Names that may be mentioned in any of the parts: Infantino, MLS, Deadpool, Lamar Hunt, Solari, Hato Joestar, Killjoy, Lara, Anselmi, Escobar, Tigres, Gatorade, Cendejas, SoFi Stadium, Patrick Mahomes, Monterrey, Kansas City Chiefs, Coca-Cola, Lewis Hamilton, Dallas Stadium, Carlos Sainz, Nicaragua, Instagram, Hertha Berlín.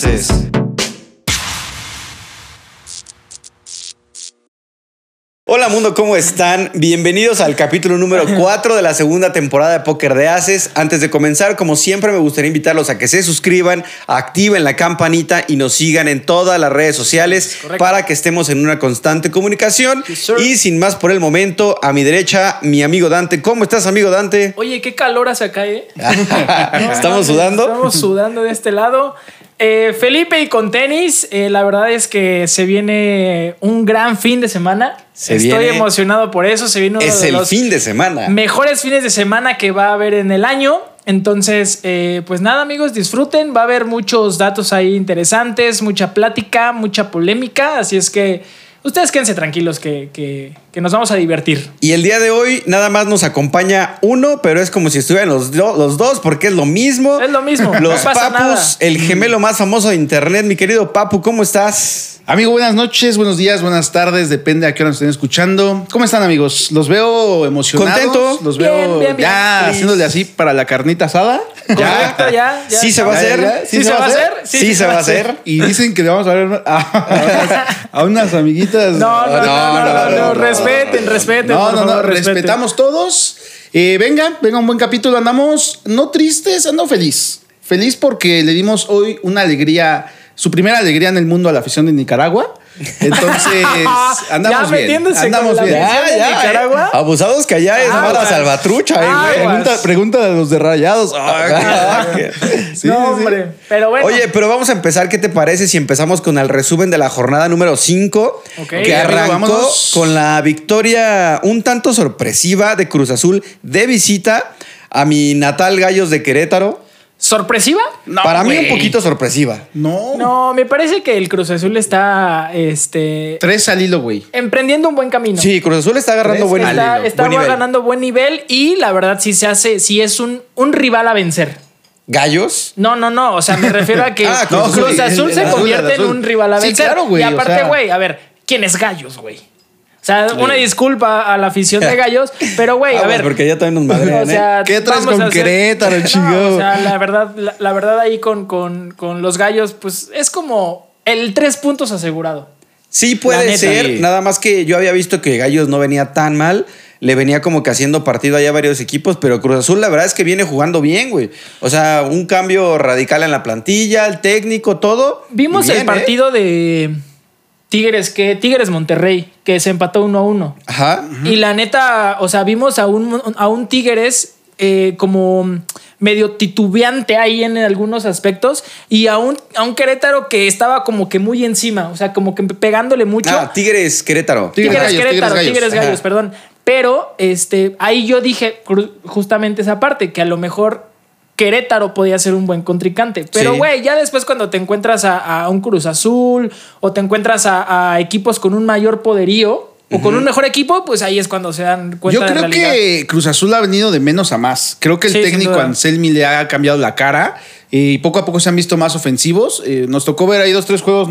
clases. Hola mundo, ¿cómo están? Bienvenidos al capítulo número 4 de la segunda temporada de Póker de Ases. Antes de comenzar, como siempre, me gustaría invitarlos a que se suscriban, activen la campanita y nos sigan en todas las redes sociales para que estemos en una constante comunicación. Yes, y sin más por el momento, a mi derecha, mi amigo Dante. ¿Cómo estás, amigo Dante? Oye, qué calor hace acá, ¿eh? ¿Estamos sudando? Estamos sudando de este lado. Felipe y con tenis, la verdad es que se viene un gran fin de semana. Estoy emocionado por eso. Se viene uno de los fin de semana. Mejores fines de semana que va a haber en el año. Entonces, pues nada, amigos, disfruten. Va a haber muchos datos ahí interesantes, mucha plática, mucha polémica. Así es que ustedes quédense tranquilos que nos vamos a divertir. Y el día de hoy nada más nos acompaña uno, pero es como si estuvieran los dos, porque es lo mismo. Es lo mismo. Los no Papus, nada. El gemelo más famoso de internet. Mi querido Papu, ¿cómo estás? Amigo, buenas noches, buenos días, buenas tardes. Depende a qué hora nos estén escuchando. ¿Cómo están, amigos? Los veo emocionados. Contento. Los veo bien, ya bien. Haciéndole así para la carnita asada. Correcto, ya. Sí se va a hacer. Sí se va a hacer. Sí se va a hacer. Y dicen que le vamos a ver a unas amiguitas. No, respeten. No, respetamos todos. Venga, un buen capítulo. Andamos no tristes, ando feliz. Feliz porque le dimos hoy una alegría, su primera alegría en el mundo a la afición de Nicaragua. Entonces, andamos bien. Andamos bien. Nicaragua. Abusados que allá es mala salvatrucha. Pregunta a los de Rayados. Sí, no, hombre. Sí. Pero bueno. Oye, pero vamos a empezar. ¿Qué te parece si empezamos con el resumen de la jornada número 5? Okay. Que arrancó con la victoria un tanto sorpresiva de Cruz Azul de visita a mi natal Gallos de Querétaro. ¿Sorpresiva? No, para mí un poquito sorpresiva. No, me parece que el Cruz Azul está... Tres al hilo, güey. Emprendiendo un buen camino. Sí, Cruz Azul está agarrando buen nivel. Está ganando buen nivel y la verdad sí es un rival a vencer. ¿Gallos? No. O sea, me refiero a que Cruz Azul se convierte en un rival a vencer. Sí, claro, güey. Y aparte, güey, a ver, ¿quién es Gallos, güey? O sea, una disculpa a la afición de Gallos, pero güey, a ver. Porque ya también nos madrean, ¿qué traes con Querétaro, chingón? O sea, la verdad ahí con los Gallos, pues es como el 3 puntos asegurado. Sí puede ser, nada más que yo había visto que Gallos no venía tan mal. Le venía como que haciendo partido allá a varios equipos, pero Cruz Azul la verdad es que viene jugando bien, güey. O sea, un cambio radical en la plantilla, el técnico, todo. Vimos bien, el partido de... Tigres Monterrey, que se empató 1-1. Ajá. Y la neta, o sea, vimos a un Tigres como medio titubeante ahí en algunos aspectos y a un Querétaro que estaba como que muy encima, o sea, como que pegándole mucho. Tigres Querétaro. Tigres Gallos, perdón. Pero ahí yo dije justamente esa parte, que a lo mejor Querétaro podía ser un buen contrincante. Pero, güey, ya después cuando te encuentras a un Cruz Azul o te encuentras a equipos con un mayor poderío o con un mejor equipo, pues ahí es cuando se dan cuenta de la realidad. Yo creo que Cruz Azul ha venido de menos a más. Creo que el técnico Anselmi le ha cambiado la cara y poco a poco se han visto más ofensivos. Nos tocó ver ahí 2-3 juegos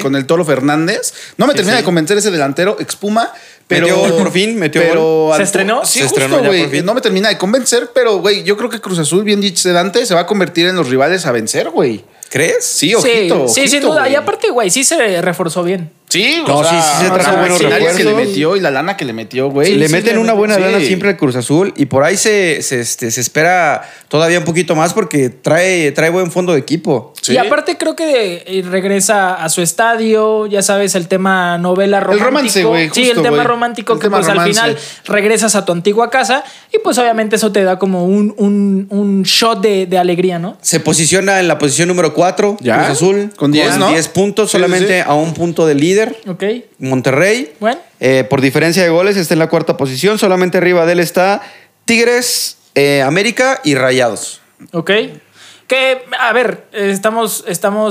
con el Tolo Fernández. No me termina de convencer ese delantero, expuma. Pero metió gol por fin, gol. ¿Se estrenó? Sí, justo, güey. No me termina de convencer, pero, güey, yo creo que Cruz Azul, bien dicho Dante, se va a convertir en los rivales a vencer, güey. ¿Crees? Sí, ojito. Sí, sin duda. Wey. Y aparte, güey, sí se reforzó bien. Sí, no, o sea, sí se trajo buenos refuerzos. Que le metió y la lana que le metió, güey. Sí, le meten una buena lana siempre al Cruz Azul y por ahí se espera todavía un poquito más porque trae buen fondo de equipo. Sí. Y aparte creo que regresa a su estadio, ya sabes, el tema novela romántico. El romance, güey. Sí, el tema romántico que pues al final regresas a tu antigua casa y pues obviamente eso te da como un shot de alegría, ¿no? Se posiciona en la posición número 4, Cruz Azul, con 10, ¿no? 10 puntos, solamente a un punto del líder. Okay. Monterrey, bueno. Por diferencia de goles está en la 4ª posición. Solamente arriba de él está Tigres, América y Rayados. Ok. Que, a ver, estamos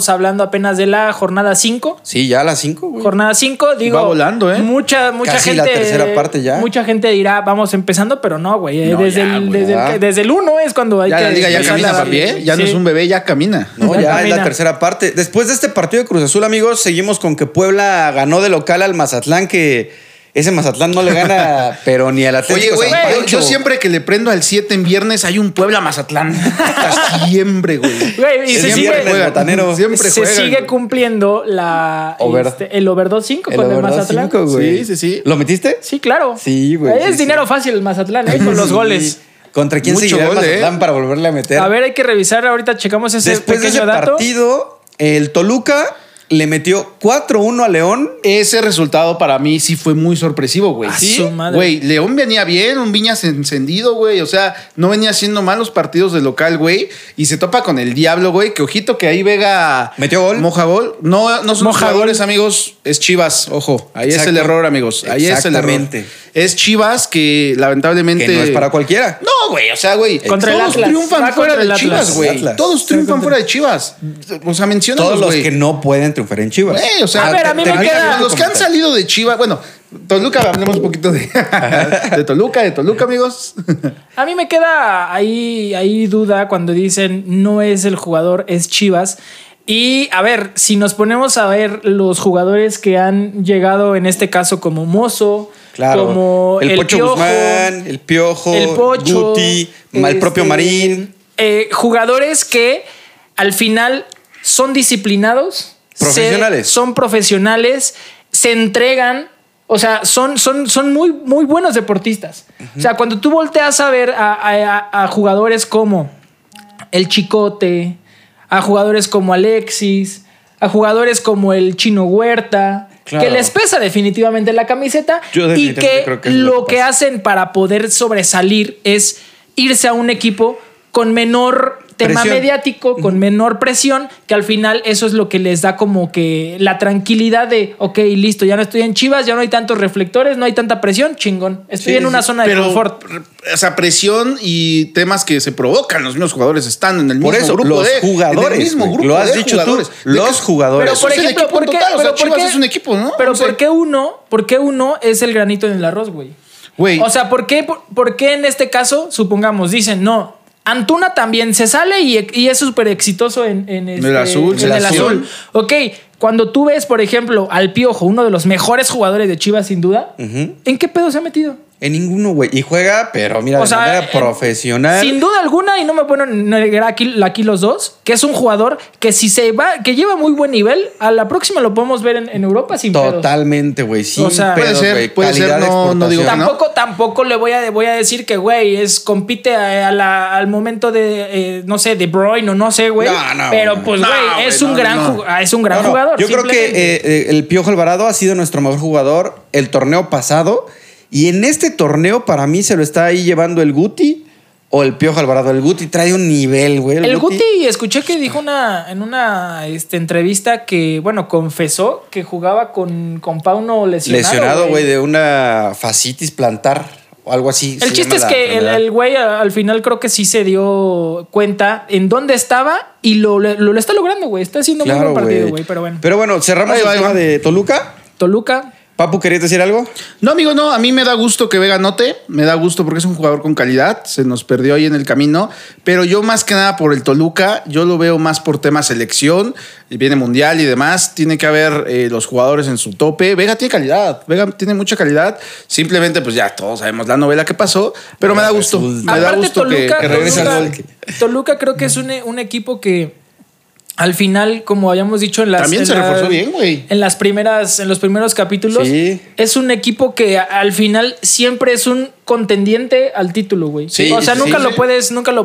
hablando apenas de la jornada 5. Sí, ya la 5. Jornada 5, digo. Va volando, ¿eh? Mucha casi gente. La tercera parte ya. Mucha gente dirá, vamos empezando, pero no, güey. No, desde el 1 es cuando hay que. Ya camina, papi, ¿eh? Ya no es un bebé, ya camina. No, ya es la tercera parte. Después de este partido de Cruz Azul, amigos, seguimos con que Puebla ganó de local al Mazatlán, que Ese Mazatlán no le gana, pero ni al Atlético. Oye, güey, yo siempre que le prendo al 7 en viernes hay un Puebla Mazatlán. Siempre, güey. Y se sigue cumpliendo la over. El Overdose 5 con el Mazatlán. 5, sí, sí, sí. ¿Lo metiste? Sí, claro. Sí, güey. Es dinero fácil el Mazatlán, con los goles. ¿Contra quién seguirá el Mazatlán para volverle a meter? A ver, hay que revisar. Ahorita checamos ese pequeño dato. Después de ese partido, el Toluca le metió 4-1 a León. Ese resultado para mí sí fue muy sorpresivo, güey. ¿Sí? Güey, León venía bien, un Viñas encendido, güey. O sea, no venía haciendo malos partidos de local, güey. Y se topa con el diablo, güey. Que ojito que ahí Vega... ¿Metió gol? Moja gol. No, no son jugadores, amigos. Es Chivas, ojo. Ahí es el error, amigos. Ahí es el error. Es Chivas que, lamentablemente... Que no es para cualquiera. No, güey. O sea, güey. Contra el Atlas. Todos triunfan fuera de Chivas, güey. Todos triunfan fuera de Chivas. O sea, mencionan todos los que no pueden triunfar en Chivas. O sea, a ver, a mí me queda... Los que han salido de Chivas... Bueno, Toluca, hablemos un poquito de Toluca, amigos. A mí me queda ahí duda cuando dicen no es el jugador, es Chivas. Y a ver, si nos ponemos a ver los jugadores que han llegado en este caso como Mozo... Claro. Como el Pocho Guzmán, el Piojo, el Pocho, Guti, el propio Marín. Jugadores que al final son disciplinados. Profesionales. Son profesionales, se entregan. O sea, son muy, muy buenos deportistas. Uh-huh. O sea, cuando tú volteas a ver a jugadores como el Chicote, a jugadores como Alexis, a jugadores como el Chino Huerta... Claro. Que les pesa definitivamente la camiseta y que lo que hacen para poder sobresalir es irse a un equipo con menor tema mediático, con menor presión, que al final eso es lo que les da como que la tranquilidad de, ok, listo, ya no estoy en Chivas, ya no hay tantos reflectores, no hay tanta presión, chingón. Estoy en una zona de confort. O sea, presión y temas que se provocan. Los mismos jugadores están en el mismo grupo. Los jugadores. En el mismo grupo. Lo has dicho tú. Los jugadores. Pero, por ejemplo, Chivas es un equipo, ¿no? Pero ¿por qué uno es el granito en el arroz, güey? O sea, ¿por qué en este caso, supongamos, dicen, no, Antuna también se sale y es súper exitoso en el azul. Ok, cuando tú ves, por ejemplo, al Piojo, uno de los mejores jugadores de Chivas, sin duda, uh-huh. ¿En qué pedo se ha metido? En ninguno, güey. Y juega, pero mira, de manera profesional. Sin duda alguna, y no me puedo negar aquí los dos, que es un jugador que si se va, que lleva muy buen nivel, a la próxima lo podemos ver en Europa sin pedos. Totalmente, güey. Puede ser, no digo tampoco le voy a decir que, güey, compite al momento de, no sé, De Bruyne o no sé, güey. No, pero pues, güey, es un gran jugador. Yo creo que el Piojo Alvarado ha sido nuestro mejor jugador el torneo pasado. Y en este torneo, para mí, se lo está ahí llevando el Guti o el Piojo Alvarado. El Guti trae un nivel, güey. El Guti, escuché que dijo en una entrevista que, bueno, confesó que jugaba con Pauno lesionado. Lesionado, güey, de una fascitis plantar o algo así. El chiste es que el güey al final creo que sí se dio cuenta en dónde estaba y lo está logrando, güey. Está haciendo muy buen partido, güey, pero bueno. Pero bueno, cerramos el tema de Toluca. Papu, ¿querías decir algo? No, amigo, no. A mí me da gusto que Vega note. Me da gusto porque es un jugador con calidad. Se nos perdió ahí en el camino. Pero yo más que nada por el Toluca. Yo lo veo más por tema selección. Viene Mundial y demás. Tiene que haber los jugadores en su tope. Vega tiene calidad. Vega tiene mucha calidad. Simplemente, pues ya todos sabemos la novela que pasó. Pero me da gusto. Me da gusto que regrese al gol. Toluca creo que es un equipo que... Al final, como habíamos dicho en los primeros capítulos, sí. Es un equipo que al final siempre es un contendiente al título, güey. Sí, o sea, nunca lo puedes quitar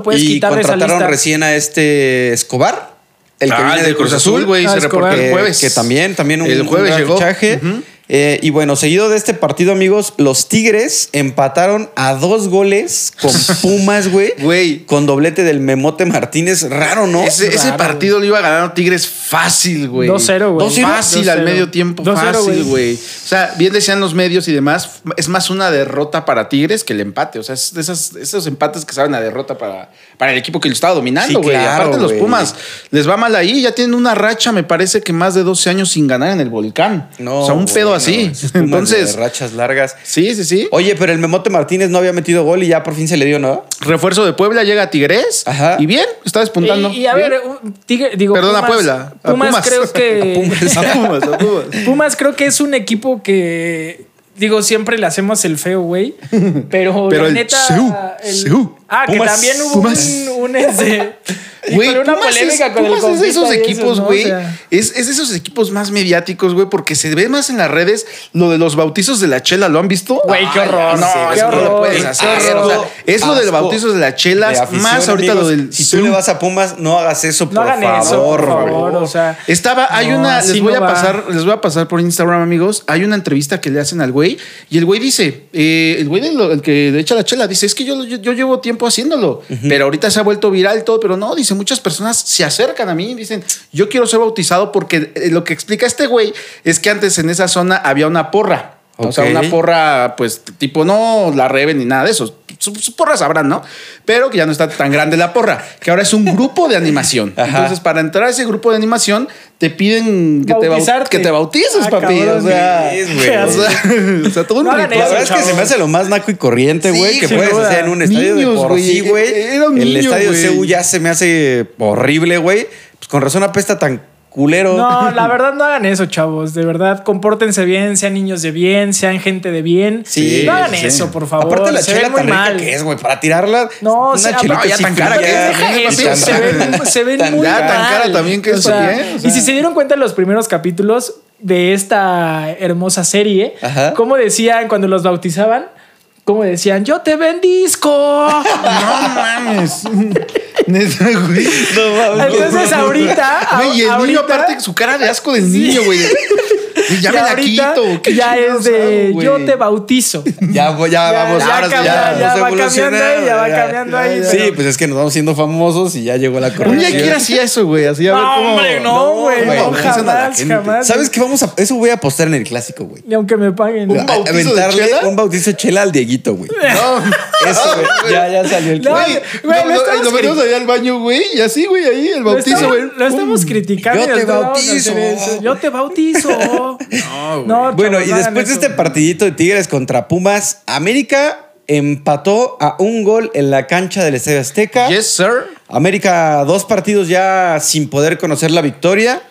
de esa lista. Y contrataron recién a este Escobar, el que viene del Cruz Azul, güey, se reportó el jueves. Que también el jueves llegó. Uh-huh. Y bueno, seguido de este partido, amigos, los Tigres empataron a 2 goles con Pumas, güey. Con doblete del Memote Martínez. Raro, ¿no? Ese partido lo iba a ganar Tigres fácil, güey. 2-0, güey. Fácil 2-0. Al medio tiempo, fácil, güey. O sea, bien decían los medios y demás, es más una derrota para Tigres que el empate. O sea, es de esos empates que saben a derrota para el equipo que lo estaba dominando, güey. Sí, claro, aparte los Pumas les va mal ahí. Ya tienen una racha, me parece que más de 12 años sin ganar en el Volcán. No, o sea, un pedo así. No, entonces, de rachas largas. Sí, sí, sí. Oye, pero el Memote Martínez no había metido gol y ya por fin se le dio, ¿no? Refuerzo de Puebla, llega a Tigres. Ajá. Y bien, está despuntando. Y a ver, Pumas creo que es un equipo que Digo, siempre le hacemos el feo, güey. Pero la neta... que también hubo un güey, una polémica con Pumas el conflicto. Es de esos equipos, güey. ¿No? O sea, es de esos equipos más mediáticos, güey, porque se ve más en las redes lo de los bautizos de la chela. ¿Lo han visto? Güey, qué horror. No, qué horror, no lo puedes hacer. Asco, o sea, es asco. Lo del bautizos de la chela, de afición, más ahorita amigos, lo del... Si tú le vas a Pumas, no hagas eso, por favor, güey. O sea, hay una... Les voy a pasar por Instagram, amigos. Hay una entrevista que le hacen al güey y el güey dice... el güey el que le echa la chela dice, es que yo llevo tiempo haciéndolo, pero ahorita se ha vuelto viral todo, pero no, dice, muchas personas se acercan a mí y dicen, yo quiero ser bautizado, porque lo que explica este güey es que antes en esa zona había una porra. Okay. O sea, una porra, pues, tipo, no la Reven ni nada de eso. Sus porras sabrán, ¿no? Pero que ya no está tan grande la porra, que ahora es un grupo de animación. Entonces, para entrar a ese grupo de animación, te piden que te bautices, papi. O sea, todo un ritual. La verdad es que se me hace lo más naco y corriente, güey, que puedes hacer en un estadio de por sí, güey. El estadio de CU ya se me hace horrible, güey. Pues con razón apesta tan... culero. No, la verdad, no hagan eso, chavos. De verdad, compórtense bien, sean niños de bien, sean gente de bien. Sí, no hagan eso, por favor. Aparte la chela tan rica que es, güey, para tirarla. No, una chelita ya tan cara que es. Se ven muy mal. Tan cara también que es también. Y si se dieron cuenta en los primeros capítulos de esta hermosa serie, como decían cuando los bautizaban, como decían, yo te bendisco. No mames. Neta, güey. No mames. Entonces ahorita. Güey, y el niño, aparte, su cara de asco del niño, güey. Ya me la quito. Ya es de wey. Yo te bautizo. Ya vamos, ahora ya va cambiando ahí, Sí, pero... pues es que nos vamos siendo famosos y ya llegó la corrección. Un día quiera hacía eso, güey. Así no, a ver, hombre, no, güey. No, jamás. ¿Sabes qué? Eso voy a apostar en el clásico, güey. Y aunque me paguen. Un bautizo chela al Dieguito, güey. No, eso, güey. Ya salió el clásico. Lo metemos allá al baño, güey. Y así, güey, ahí el bautizo, güey. Lo estamos criticando. Yo te bautizo. Yo te bautizo. No, bueno, y después de este partidito de Tigres contra Pumas, América empató a un gol en la cancha del Estadio Azteca. Yes, sir. América, 2 partidos ya sin poder conocer la victoria.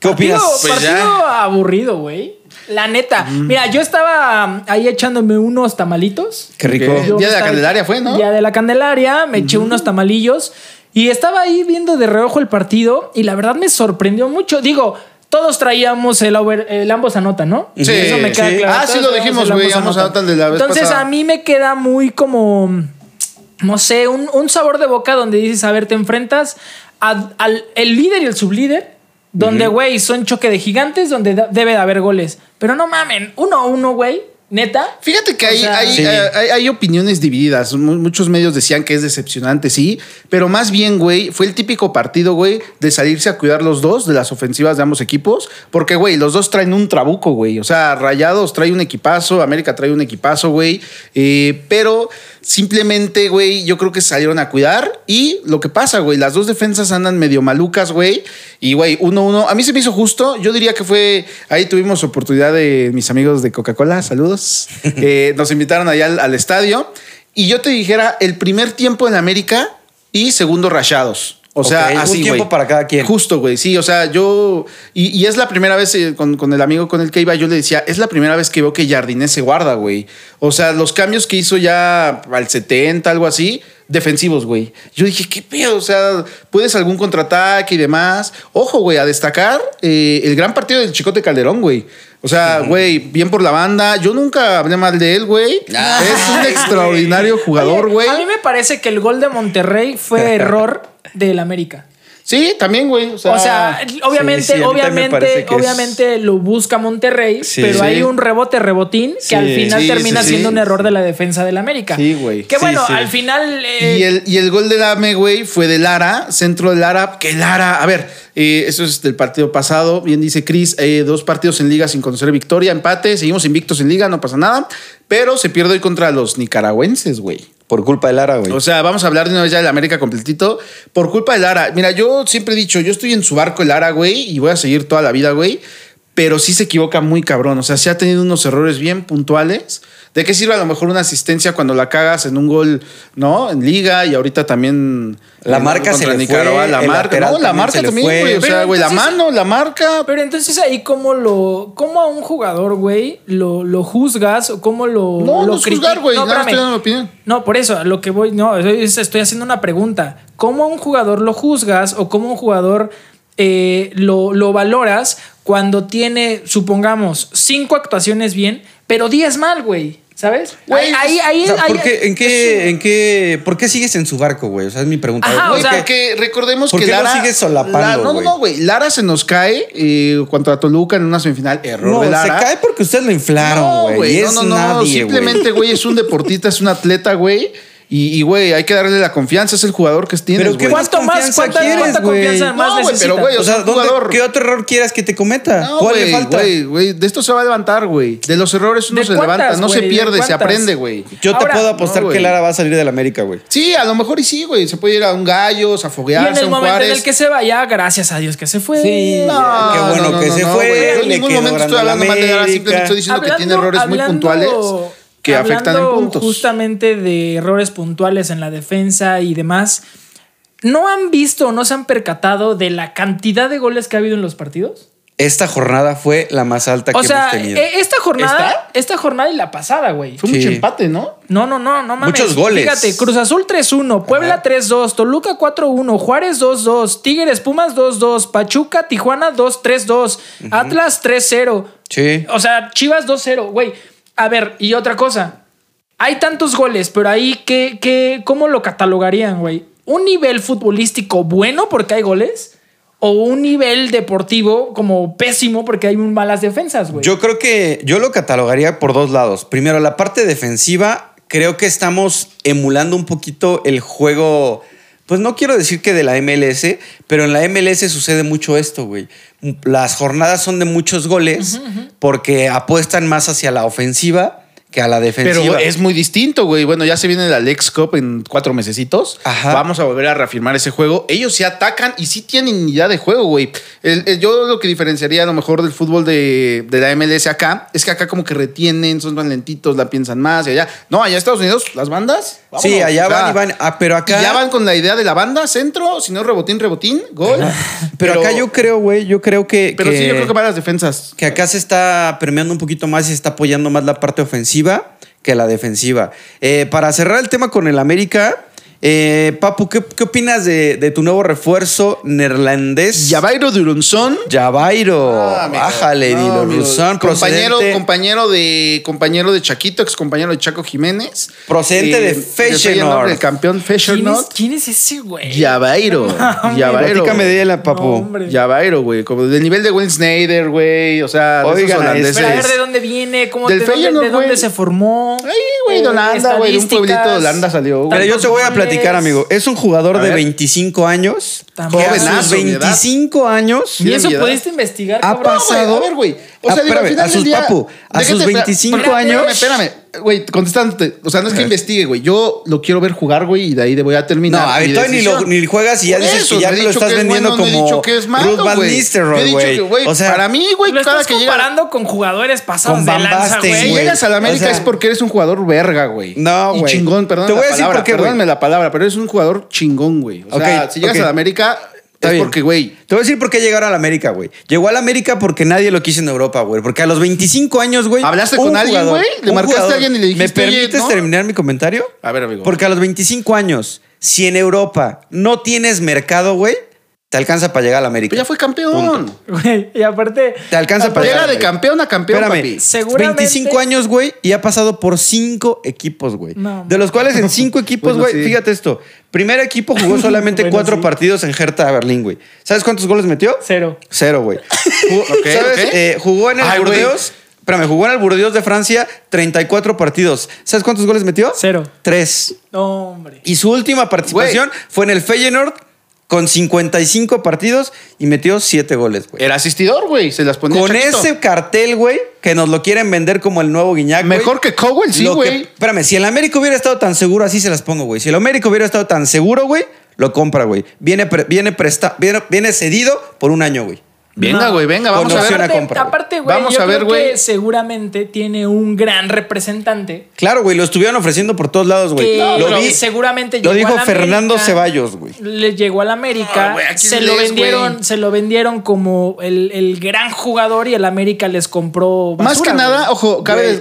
¿Qué opinas? Partido aburrido, güey. La neta. Mira, yo estaba ahí echándome unos tamalitos. Qué rico. Día de la Candelaria fue, ¿no? Día de la Candelaria, me eché unos tamalillos y estaba ahí viendo de reojo el partido y la verdad me sorprendió mucho. Digo... Todos traíamos el ambos anotan, ¿no? Sí, eso me queda claro. Ah, todos sí lo dijimos, güey, ambos anotan de la vez Entonces pasada. A mí me queda muy como, no sé, un sabor de boca donde dices, a ver, te enfrentas al líder y el sublíder, donde, güey, son choque de gigantes, donde debe de haber goles. Pero no mamen, 1-1, güey. ¿Neta? Fíjate que hay opiniones divididas. Muchos medios decían que es decepcionante, sí. Pero más bien, güey, fue el típico partido, güey, de salirse a cuidar los dos de las ofensivas de ambos equipos. Porque, güey, los dos traen un trabuco, güey. O sea, Rayados trae un equipazo, América trae un equipazo, güey. Pero simplemente, güey, yo creo que salieron a cuidar. Y lo que pasa, güey, las dos defensas andan medio malucas, güey. Y, güey, 1-1. A mí se me hizo justo. Yo diría que fue... Ahí tuvimos oportunidad de mis amigos de Coca-Cola. Saludos. Nos invitaron allá al estadio y yo te dijera el primer tiempo en América y segundo Rayados. O sea, así, un tiempo para cada quien. Justo, güey. Sí, o sea, yo... Y es la primera vez con el amigo con el que iba, yo le decía, es la primera vez que veo que Jardinés se guarda, güey. O sea, los cambios que hizo ya al 70, algo así, defensivos, güey. Yo dije, ¿qué pedo? O sea, ¿puedes algún contraataque y demás? Ojo, güey, a destacar el gran partido del Chicote Calderón, güey. O sea, güey, bien por la banda. Yo nunca hablé mal de él, güey. Es un extraordinario jugador, güey. A mí me parece que el gol de Monterrey fue error del América. Sí, también, güey. O sea, obviamente, obviamente lo busca Monterrey, pero hay un rebotín que al final termina siendo un error de la defensa del América. Sí, güey. Que bueno, al final... Y el gol del AME, güey, fue de Lara, centro de Lara, que Lara... A ver, eso es del partido pasado. Bien dice Cris, 2 partidos en liga sin conocer victoria, empate, seguimos invictos en liga, no pasa nada, pero se pierde hoy contra los nicaragüenses, güey. Por culpa de Lara, güey. O sea, vamos a hablar de una vez ya del América completito. Por culpa de Lara. Mira, yo siempre he dicho, yo estoy en su barco de Lara, güey, y voy a seguir toda la vida, güey. Pero sí se equivoca muy cabrón. O sea, sí ha tenido unos errores bien puntuales ¿De qué sirve a lo mejor una asistencia cuando la cagas en un gol, ¿no? En Liga y ahorita también... La marca se le fue. La marca, no, la marca también, güey. O sea, güey, la mano, la marca. Pero entonces ahí cómo a un jugador, güey, lo juzgas o cómo lo... No, no es juzgar, güey. No, estoy dando mi opinión. No, por eso, lo que voy... No, estoy haciendo una pregunta. ¿Cómo a un jugador lo juzgas o cómo a un jugador lo valoras cuando tiene, supongamos, 5 actuaciones bien, pero 10 mal, güey? ¿Sabes? Güey, ahí, o sea, ¿por qué sigues en su barco, güey? O sea, es mi pregunta. Ajá, güey, o sea, porque recordemos que Lara... ¿Por qué lo sigues solapando, güey? No, güey. Lara se nos cae contra Toluca en una semifinal. Error de Lara. Se cae porque ustedes lo inflaron, güey. No, güey. No. Simplemente, güey, es un deportista, es un atleta, güey. Y, güey, hay que darle la confianza. Es el jugador que tienes, güey. Pero ¿cuánta confianza más necesitas? Pero, güey, o sea, ¿qué otro error quieras que te cometa? No, ¿cuál le falta? Güey, de esto se va a levantar, güey. De los errores uno se levanta. No se pierde, se aprende, güey. Yo te puedo apostar que Lara va a salir del América, güey. Sí, a lo mejor y sí, güey. Se puede ir a un Gallos, a foguearse, a un Juárez. Y en el momento en el que se vaya, gracias a Dios que se fue. Sí, qué bueno que se fue. En ningún momento estoy hablando mal de Lara. Simplemente estoy diciendo que tiene errores muy puntuales que afectan en puntos. Justamente de errores puntuales en la defensa y demás, ¿no han visto o no se han percatado de la cantidad de goles que ha habido en los partidos? Esta jornada fue la más alta que hemos tenido. Esta jornada y la pasada, güey. Fue mucho empate, ¿no? No mames. Muchos goles. Fíjate, Cruz Azul 3-1, Puebla 3-2, Toluca 4-1, Juárez 2-2, Tigres, Pumas 2-2, Pachuca, Tijuana 2-3-2, Atlas 3-0. Sí. O sea, Chivas 2-0, güey. A ver, y otra cosa. Hay tantos goles, pero ahí, ¿cómo lo catalogarían, güey? ¿Un nivel futbolístico bueno porque hay goles? ¿O un nivel deportivo como pésimo porque hay malas defensas, güey? Yo creo que yo lo catalogaría por dos lados. Primero, la parte defensiva, creo que estamos emulando un poquito el juego... Pues no quiero decir que de la MLS, pero en la MLS sucede mucho esto, güey. Las jornadas son de muchos goles porque apuestan más hacia la ofensiva que a la defensiva. Pero es muy distinto, güey. Bueno, ya se viene la Lex Cup en 4 mesecitos. Ajá. Vamos a volver a reafirmar ese juego. Ellos se atacan y sí tienen idea de juego, güey. Yo lo que diferenciaría a lo mejor del fútbol de la MLS acá es que acá como que retienen, son más lentitos, la piensan más y allá. No, allá en Estados Unidos, las bandas. Vámonos, sí, allá van y van. Ah, pero acá... Ya van con la idea de la banda, centro, si no rebotín, gol. Pero acá yo creo, güey, Pero sí, yo creo que van las defensas. Que acá se está permeando un poquito más y se está apoyando más la parte ofensiva que la defensiva. Para cerrar el tema con el América, Papu, ¿qué opinas de tu nuevo refuerzo neerlandés? Javairo Dilorson. Bájale, Dilorson. Compañero de Chaquito, ex compañero de Chaco Jiménez. Procedente de Feyenoord. El campeón Feyenoord. ¿Quién es ese, güey? Javairo. Platícame de él, Papu. Javairo, güey. Como del nivel de Wayne Sneijder, güey. O sea, oigan, holandeses. Pero a ver de dónde viene, de dónde se formó. Ay, güey, de Holanda, güey. Un pueblito de Holanda salió, güey. Pero yo te voy a platicar, amigo. Es un jugador de 25 años. Jovenazo. 25 años. ¿Y eso pudiste investigar, cabrón? Ha pasado. A ver, güey. O sea, digo, al final del día, Papu, a sus 25 años. Espérame. Güey, contestante. O sea, no es que investigue, güey. Yo lo quiero ver jugar, güey, y de ahí voy a terminar. No, a ver, todavía ni juegas y ya dices que ya lo estás vendiendo como Ruud van Nistelrooy, güey. O sea, para mí, güey, cada que comparando con jugadores pasados de lanza, güey. Si llegas a la América es porque eres un jugador verga, güey. No, güey. Chingón, perdón. Te voy a decir por qué, güey. Perdóname la palabra, pero eres un jugador chingón, güey. O sea, si llegas a la América... Es porque, güey. Te voy a decir por qué llegaron a la América, güey. Llegó a la América porque nadie lo quiso en Europa, güey. Porque a los 25 años, güey. ¿Hablaste con alguien, güey? ¿Le marcaste a alguien y le dijiste? ¿Me permites terminar mi comentario? A ver, amigo. Porque a los 25 años, si en Europa no tienes mercado, güey, te alcanza para llegar a la América. Pero ya fue campeón. Güey, y aparte... Te alcanza para llegar. Llega de campeón a campeón, papi. Seguramente... 25 años, güey, y ha pasado por 5 equipos, güey. No, de los cuales en 5 equipos, güey, bueno, sí. Fíjate esto. Primer equipo jugó solamente 4 partidos en Hertha Berlín, güey. ¿Sabes cuántos goles metió? 0, güey. ¿Sabes? Jugó en el Burdeos... Espérame, jugó en el Burdeos de Francia 34 partidos. ¿Sabes cuántos goles metió? 3. No, hombre. Y su última participación fue en el Feyenoord con 55 partidos y metió 7 goles, güey. Era asistidor, güey. Se las ponía con ese cartel, güey, que nos lo quieren vender como el nuevo Guiñac, mejor que Cowell, sí, güey. Espérame, si el América hubiera estado tan seguro, así se las pongo, güey. Si el América hubiera estado tan seguro, güey, lo compra, güey. Viene cedido por un año, güey. Venga, güey, venga, vamos a ver. Aparte, güey, vamos a ver, güey, seguramente tiene un gran representante. Claro, güey, lo estuvieron ofreciendo por todos lados, güey. Lo vi, seguramente llegó. Lo dijo Fernando Ceballos, güey. Le llegó al América, se lo vendieron como el gran jugador y el América les compró basura. Más que nada, ojo, cabe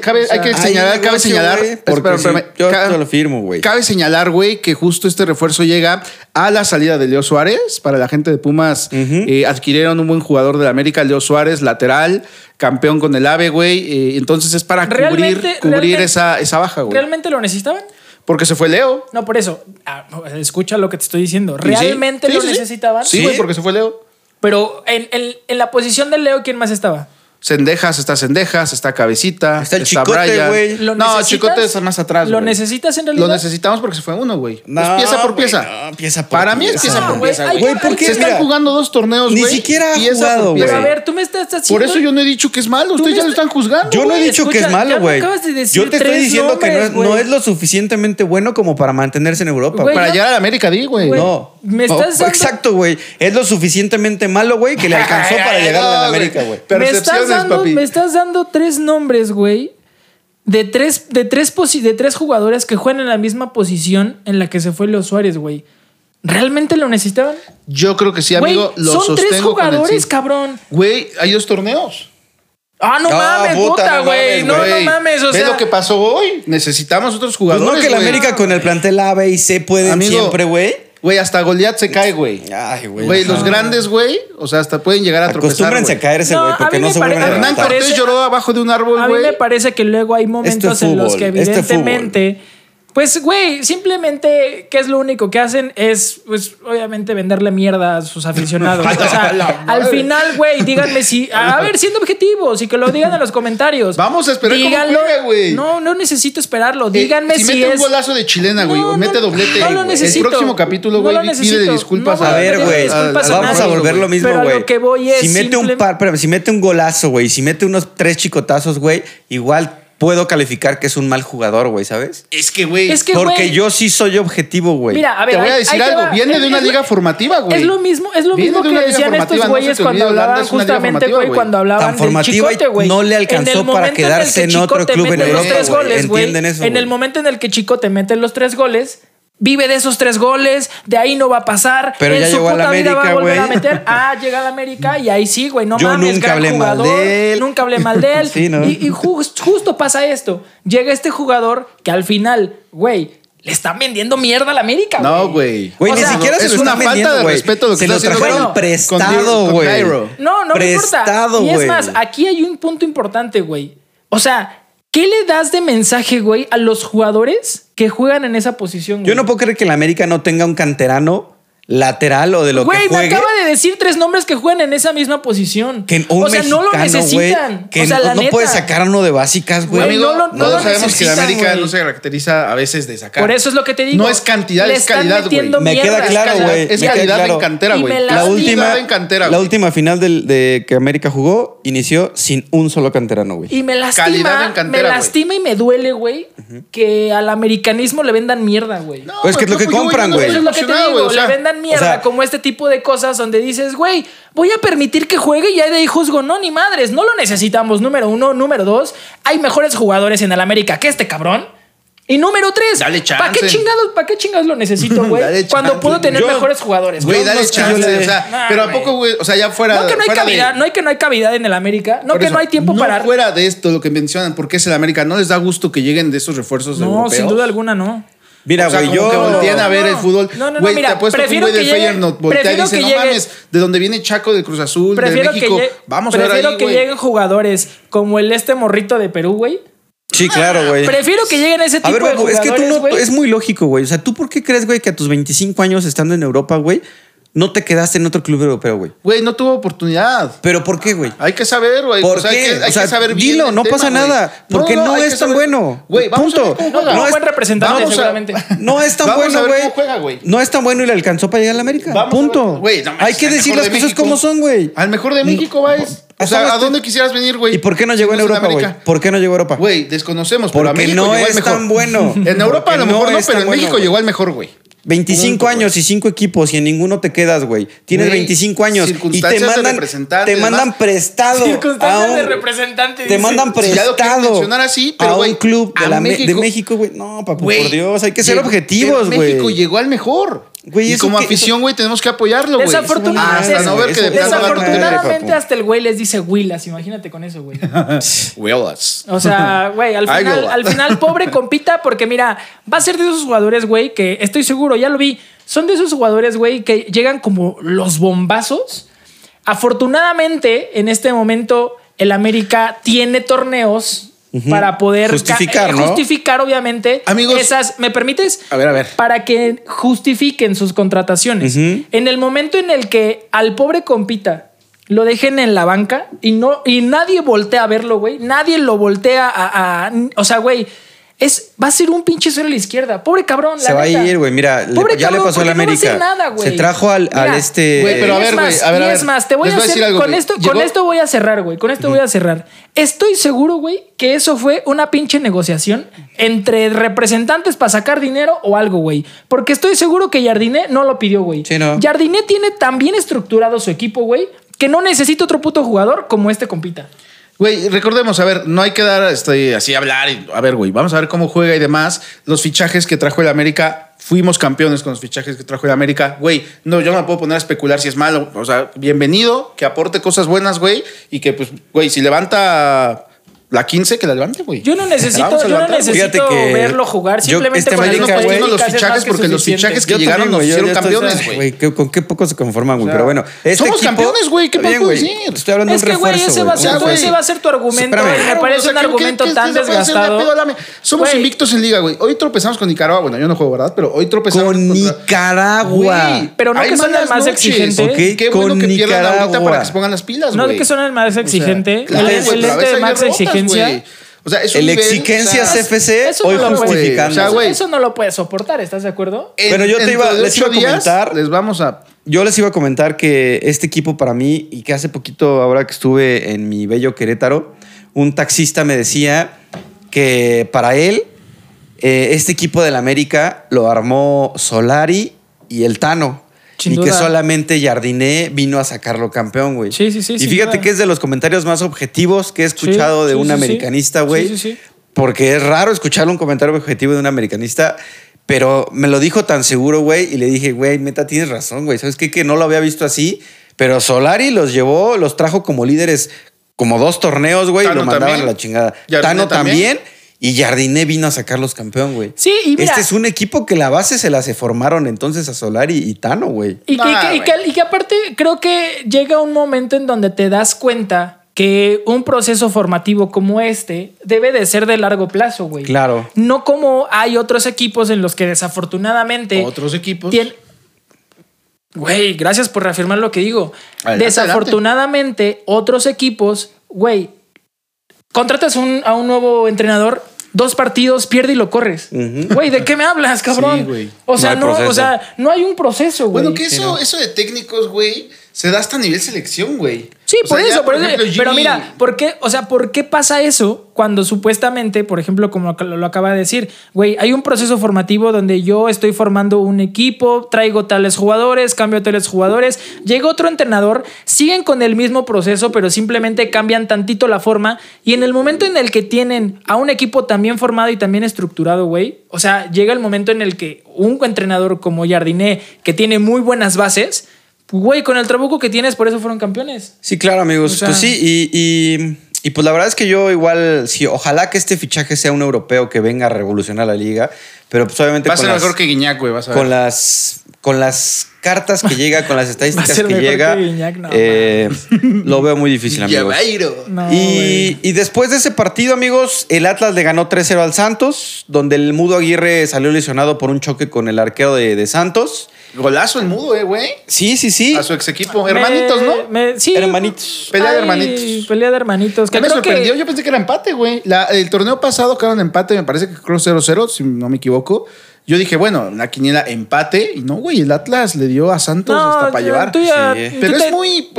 señalar, porque yo lo firmo, güey. Cabe señalar, güey, que justo este refuerzo llega a la salida de Leo Suárez. Para la gente de Pumas, adquirieron un buen jugador de la América, Leo Suárez, lateral, campeón con el AVE, güey. Entonces es para cubrir esa baja, güey. ¿Realmente lo necesitaban? Porque se fue Leo. No, por eso. Escucha lo que te estoy diciendo. ¿Realmente lo necesitaban? Sí, güey, porque se fue Leo. Pero en la posición de Leo, ¿quién más estaba? Cendejas, está Cabecita, está Chicote, güey. No, Chicote es más atrás. ¿Lo necesitas en realidad? Lo necesitamos porque se fue uno, güey. No, es pieza por pieza. No, pieza por Para pieza. Mí es pieza por pieza, güey. Se están jugando dos torneos, güey. Ni siquiera ha jugado, güey. Pero a ver, tú me estás haciendo... Por eso yo no he dicho que es malo. Ustedes ya lo están juzgando. Yo no he dicho que es malo, güey. Yo te estoy diciendo que no es lo suficientemente bueno como para mantenerse en Europa. Para llegar a la América, güey. No. Me estás dando... Exacto, güey. Es lo suficientemente malo, güey, que le alcanzó para llegar a la América, güey. Me estás dando tres nombres, güey, de tres jugadores que juegan en la misma posición en la que se fue Leo Suárez, güey. ¿Realmente lo necesitaban? Yo creo que sí, amigo. Wey, son tres jugadores, cabrón. Güey, hay dos torneos. Ah, no mames, puta, güey. No mames, o sea. ¿Ves lo que pasó hoy? Necesitamos otros jugadores. Pues no que la América con el plantel A, B y C pueden siempre, güey. Güey, hasta Goliat se cae, güey. Ay, güey. Los grande, güey, o sea, hasta pueden llegar a tropezar. Acostúmbrense a caerse, güey, porque no se vuelven a levantar. Hernán Cortés lloró abajo de un árbol, güey. A mí me parece que luego hay momentos en los que evidentemente... Pues, güey, simplemente, ¿qué es lo único que hacen? Es, pues, obviamente venderle mierda a sus aficionados. O sea, al final, güey, díganme si... A ver, siendo objetivos y que lo digan en los comentarios. Vamos a esperar cómo juega, güey. No, no necesito esperarlo. Díganme si mete un golazo de chilena, güey, o mete doblete. No lo necesito. El próximo capítulo, güey, pide disculpas. A ver, güey, vamos a volver lo mismo, güey. Pero lo que voy es... Si mete un golazo, güey, si mete unos 3 chicotazos, güey, igual... Puedo calificar que es un mal jugador, güey, ¿sabes? Es que, güey. Porque yo sí soy objetivo, güey. Mira, a ver. Te voy a decir algo. Viene de una liga formativa, güey. Es lo mismo que decían estos güeyes cuando hablaban justamente, güey, cuando hablaban del Chicote, güey. No le alcanzó para quedarse en otro club en Europa, güey. ¿Entienden eso? En el momento en el que Chicote mete los 3 goles... Vive de esos 3 goles, de ahí no va a pasar. Pero ya llegó a la América, güey. Llega a la América y ahí sí, güey. No mames, gran jugador. Nunca hablé mal de él. Sí, ¿no? Y justo pasa esto. Llega este jugador que al final, güey, le están vendiendo mierda a la América, güey. No, güey. Güey, ni siquiera se lo están vendiendo, güey. Es una falta de respeto lo que está haciendo. Se lo trajeron prestado, güey. No me importa. Y es más, aquí hay un punto importante, güey. O sea... ¿Qué le das de mensaje, güey, a los jugadores que juegan en esa posición, güey? Yo no puedo creer que la América no tenga un canterano lateral o de lo que juegue. Güey, me acaba de decir 3 nombres que juegan en esa misma posición. Que un mexicano, no lo necesitan. Güey, que o sea, no, la neta. No puede sacar uno de básicas, güey. Amigo, no sabemos que la América no se caracteriza a veces de sacar. Por eso es lo que te digo. No es cantidad, es calidad, güey. Me queda claro, güey. Es calidad en cantera, güey. La última final que América jugó inició sin un solo canterano, güey. Y me lastima. Calidad en cantera, me lastima y me duele, güey, que al americanismo le vendan mierda, güey. No, pues que es lo que compran, güey. Es lo que te digo, le vendan mierda, o sea, como este tipo de cosas donde dices, güey, voy a permitir que juegue y ahí de ahí juzgo. No, ni madres, no lo necesitamos. Número 1, número 2, hay mejores jugadores en el América que este cabrón. Y número 3, ¿para qué chingados lo necesito, güey? Cuando puedo tener mejores jugadores. Güey, dale chance. O sea, pero a poco, güey, o sea, ya fuera. No hay cavidad en el América. No hay tiempo para. Fuera de esto, lo que mencionan, porque es el América, ¿no les da gusto que lleguen de esos refuerzos europeos? No, sin duda alguna, no. Mira, güey, yo que voltean a ver el fútbol. No, mira, te apuesto que un güey de Feyenoord voltea y dice, no mames, de donde viene Chaco, de Cruz Azul, de México, vamos a ver ahí, güey. Prefiero que lleguen jugadores como el morrito de Perú, güey. Sí, claro, güey. Prefiero que lleguen a ese tipo de jugadores. Es que tú no, es muy lógico, güey. O sea, ¿tú por qué crees, güey, que a tus 25 años estando en Europa, güey, no te quedaste en otro club europeo, güey? Güey, no tuvo oportunidad. ¿Pero por qué, güey? Hay que saber, güey. ¿Por qué? Hay que saber bien. Dilo, no pasa nada. Porque no es tan bueno. Güey, punto. No es buen representante, seguramente. No es tan bueno, güey. No es tan bueno y le alcanzó para llegar a la América. Punto. Hay que decir las cosas como son, güey. Al mejor de México, güey. O sea, ¿a dónde quisieras venir, güey? ¿Y por qué no llegó en Europa, güey? ¿Por qué no llegó a Europa? Güey, desconocemos. Porque no es tan bueno. En Europa a lo mejor no, pero en México llegó al mejor, güey. 25 años y 5 equipos y en ninguno te quedas, güey. Tienes 25 años y te mandan prestado. Circunstancias de representante. Te mandan prestado a un club de México, güey. No, papu, por Dios, hay que ser objetivos, güey. México llegó al mejor. Güey, y como afición, güey, tenemos que apoyarlo, güey. Desafortunadamente hasta el güey les dice Willas. Imagínate con eso, güey. Willas. O sea, güey, al final pobre compita, porque mira, va a ser de esos jugadores, güey, que estoy seguro, ya lo vi, son de esos jugadores, güey, que llegan como los bombazos. Afortunadamente, en este momento, el América tiene torneos para poder justificar, ¿no? Justificar, obviamente. Amigos, esas, ¿me permites? A ver. Para que justifiquen sus contrataciones. En el momento en el que al pobre compita lo dejen en la banca y nadie voltea a verlo, güey. Nadie lo voltea o sea, güey, va a ser un pinche cero a la izquierda. Pobre cabrón. Se va a ir, güey. Mira, ya le pasó a la América. Se trajo al este. Güey, pero a ver, güey. Es más, te voy a decir. Con esto voy a cerrar, güey. Con esto voy a cerrar. Estoy seguro, güey, que eso fue una pinche negociación entre representantes para sacar dinero o algo, güey. Porque estoy seguro que Jardiné no lo pidió, güey. Sí, no. Jardiné tiene tan bien estructurado su equipo, güey, que no necesita otro puto jugador como este compita. Güey, recordemos, a ver, no hay que dar así hablar. A ver, güey, vamos a ver cómo juega y demás. Los fichajes que trajo el América, fuimos campeones con los fichajes que trajo el América. Güey, no, yo no me puedo poner a especular si es malo. O sea, bienvenido, que aporte cosas buenas, güey. Y que, pues, güey, si levanta la 15, que la levante, güey. Yo no necesito verlo jugar. Simplemente con América, güey, los fichajes, porque los fichajes que llegaron nos hicieron campeones, güey. Con qué poco se conforman, güey. O sea, pero bueno, somos campeones, güey. ¿Qué puedo decir? Estoy hablando de un refuerzo. Es que, güey, ese va a ser tu argumento. Me parece un argumento tan desgastado. Somos invictos en liga, güey. Hoy tropezamos con Nicaragua. Bueno, yo no juego, ¿verdad? Pero hoy tropezamos con Nicaragua. Pero no que son el más exigente. Qué bueno que pierdan la mitad para que se pongan las pilas, güey. No que son el más exigente. El este más exigente. Wey. O sea, el exigencia CFC hoy no justificando. O sea, eso no lo puedes soportar, ¿estás de acuerdo? Pero yo les iba a comentar que este equipo para mí, y que hace poquito, ahora que estuve en mi bello Querétaro, un taxista me decía que para él este equipo del América lo armó Solari y el Tano. Sin duda. Que solamente Jardiné vino a sacarlo campeón, güey. Sí. Y fíjate que es de los comentarios más objetivos que he escuchado de un americanista, güey. Sí. Porque es raro escuchar un comentario objetivo de un americanista, pero me lo dijo tan seguro, güey, y le dije, güey, neta, tienes razón, güey. ¿Sabes qué? Que no lo había visto así, pero Solari los trajo como líderes como 2 torneos, güey, y lo mandaban también a la chingada. Tano también. Y Jardiné vino a sacarlos campeón, güey. Sí, y mira, este es un equipo que la base se formaron entonces a Solari y Tano, güey. Y que aparte creo que llega un momento en donde te das cuenta que un proceso formativo como este debe de ser de largo plazo, güey. Claro. No como hay otros equipos en los que desafortunadamente... Otros equipos... Güey, gracias por reafirmar lo que digo. Adelante, desafortunadamente, otros equipos, güey, contratas a un nuevo entrenador, 2 partidos, pierde y lo corres. Güey, ¿de qué me hablas, cabrón? Sí, o sea, no hay un proceso, güey. Bueno, que eso de técnicos, güey, se da hasta nivel selección, güey. Sí, por ejemplo, pero mira, ¿por qué pasa eso cuando supuestamente, por ejemplo, como lo acaba de decir, güey, hay un proceso formativo donde yo estoy formando un equipo, traigo tales jugadores, cambio tales jugadores, llega otro entrenador, siguen con el mismo proceso, pero simplemente cambian tantito la forma, y en el momento en el que tienen a un equipo también formado y también estructurado, güey, o sea, llega el momento en el que un entrenador como Jardiné, que tiene muy buenas bases, güey, con el trabuco que tienes, por eso fueron campeones. Sí, claro, amigos. O sea, pues sí, y pues la verdad es que yo igual, sí, ojalá que este fichaje sea un europeo que venga a revolucionar la liga, pero pues obviamente... Va a ser mejor que Guiñac, güey, vas a ver. Con las cartas que llega, con las estadísticas que llega, lo veo muy difícil, amigos. Y después de ese partido, amigos, el Atlas le ganó 3-0 al Santos, donde el Mudo Aguirre salió lesionado por un choque con el arquero de Santos. Golazo el Mudo, güey. Sí. A su ex equipo. Hermanitos, ¿no? Sí. Hermanitos. Pelea de hermanitos. Que me sorprendió. Yo pensé que era empate, güey. El torneo pasado quedaron empate, me parece que creo 0-0, si no me equivoco. Yo dije, bueno, la quiniela empate. Y no, güey, el Atlas le dio a Santos hasta para llevar. Pero es muy...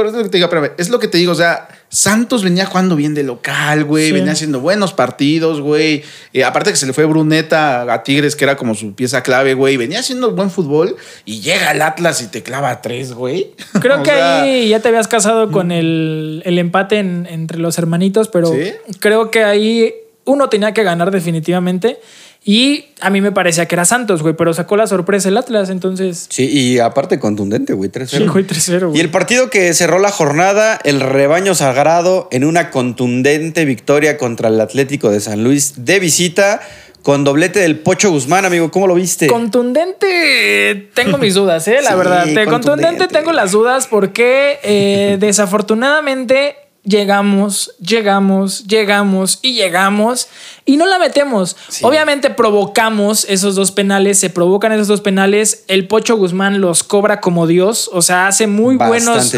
Es lo que te digo, o sea... Santos venía jugando bien de local, güey. Sí. Venía haciendo buenos partidos, güey. Aparte que se le fue Bruneta a Tigres, que era como su pieza clave, güey. Venía haciendo buen fútbol y llega el Atlas y te clava 3, güey. Creo que sea... ahí ya te habías casado con el empate entre los hermanitos, pero ¿sí? Creo que ahí uno tenía que ganar definitivamente. Y a mí me parecía que era Santos, güey, pero sacó la sorpresa el Atlas, entonces... Sí, y aparte contundente, güey, 3-0. Sí, güey, 3-0, güey. Y el partido que cerró la jornada, el rebaño sagrado en una contundente victoria contra el Atlético de San Luis de visita... Con doblete del Pocho Guzmán, amigo, ¿cómo lo viste? Contundente, tengo mis dudas, la sí, verdad. Contundente, tengo las dudas porque desafortunadamente llegamos y no la metemos. Sí. Obviamente provocamos esos dos penales, se provocan esos dos penales. El Pocho Guzmán los cobra como Dios, o sea, hace muy buenos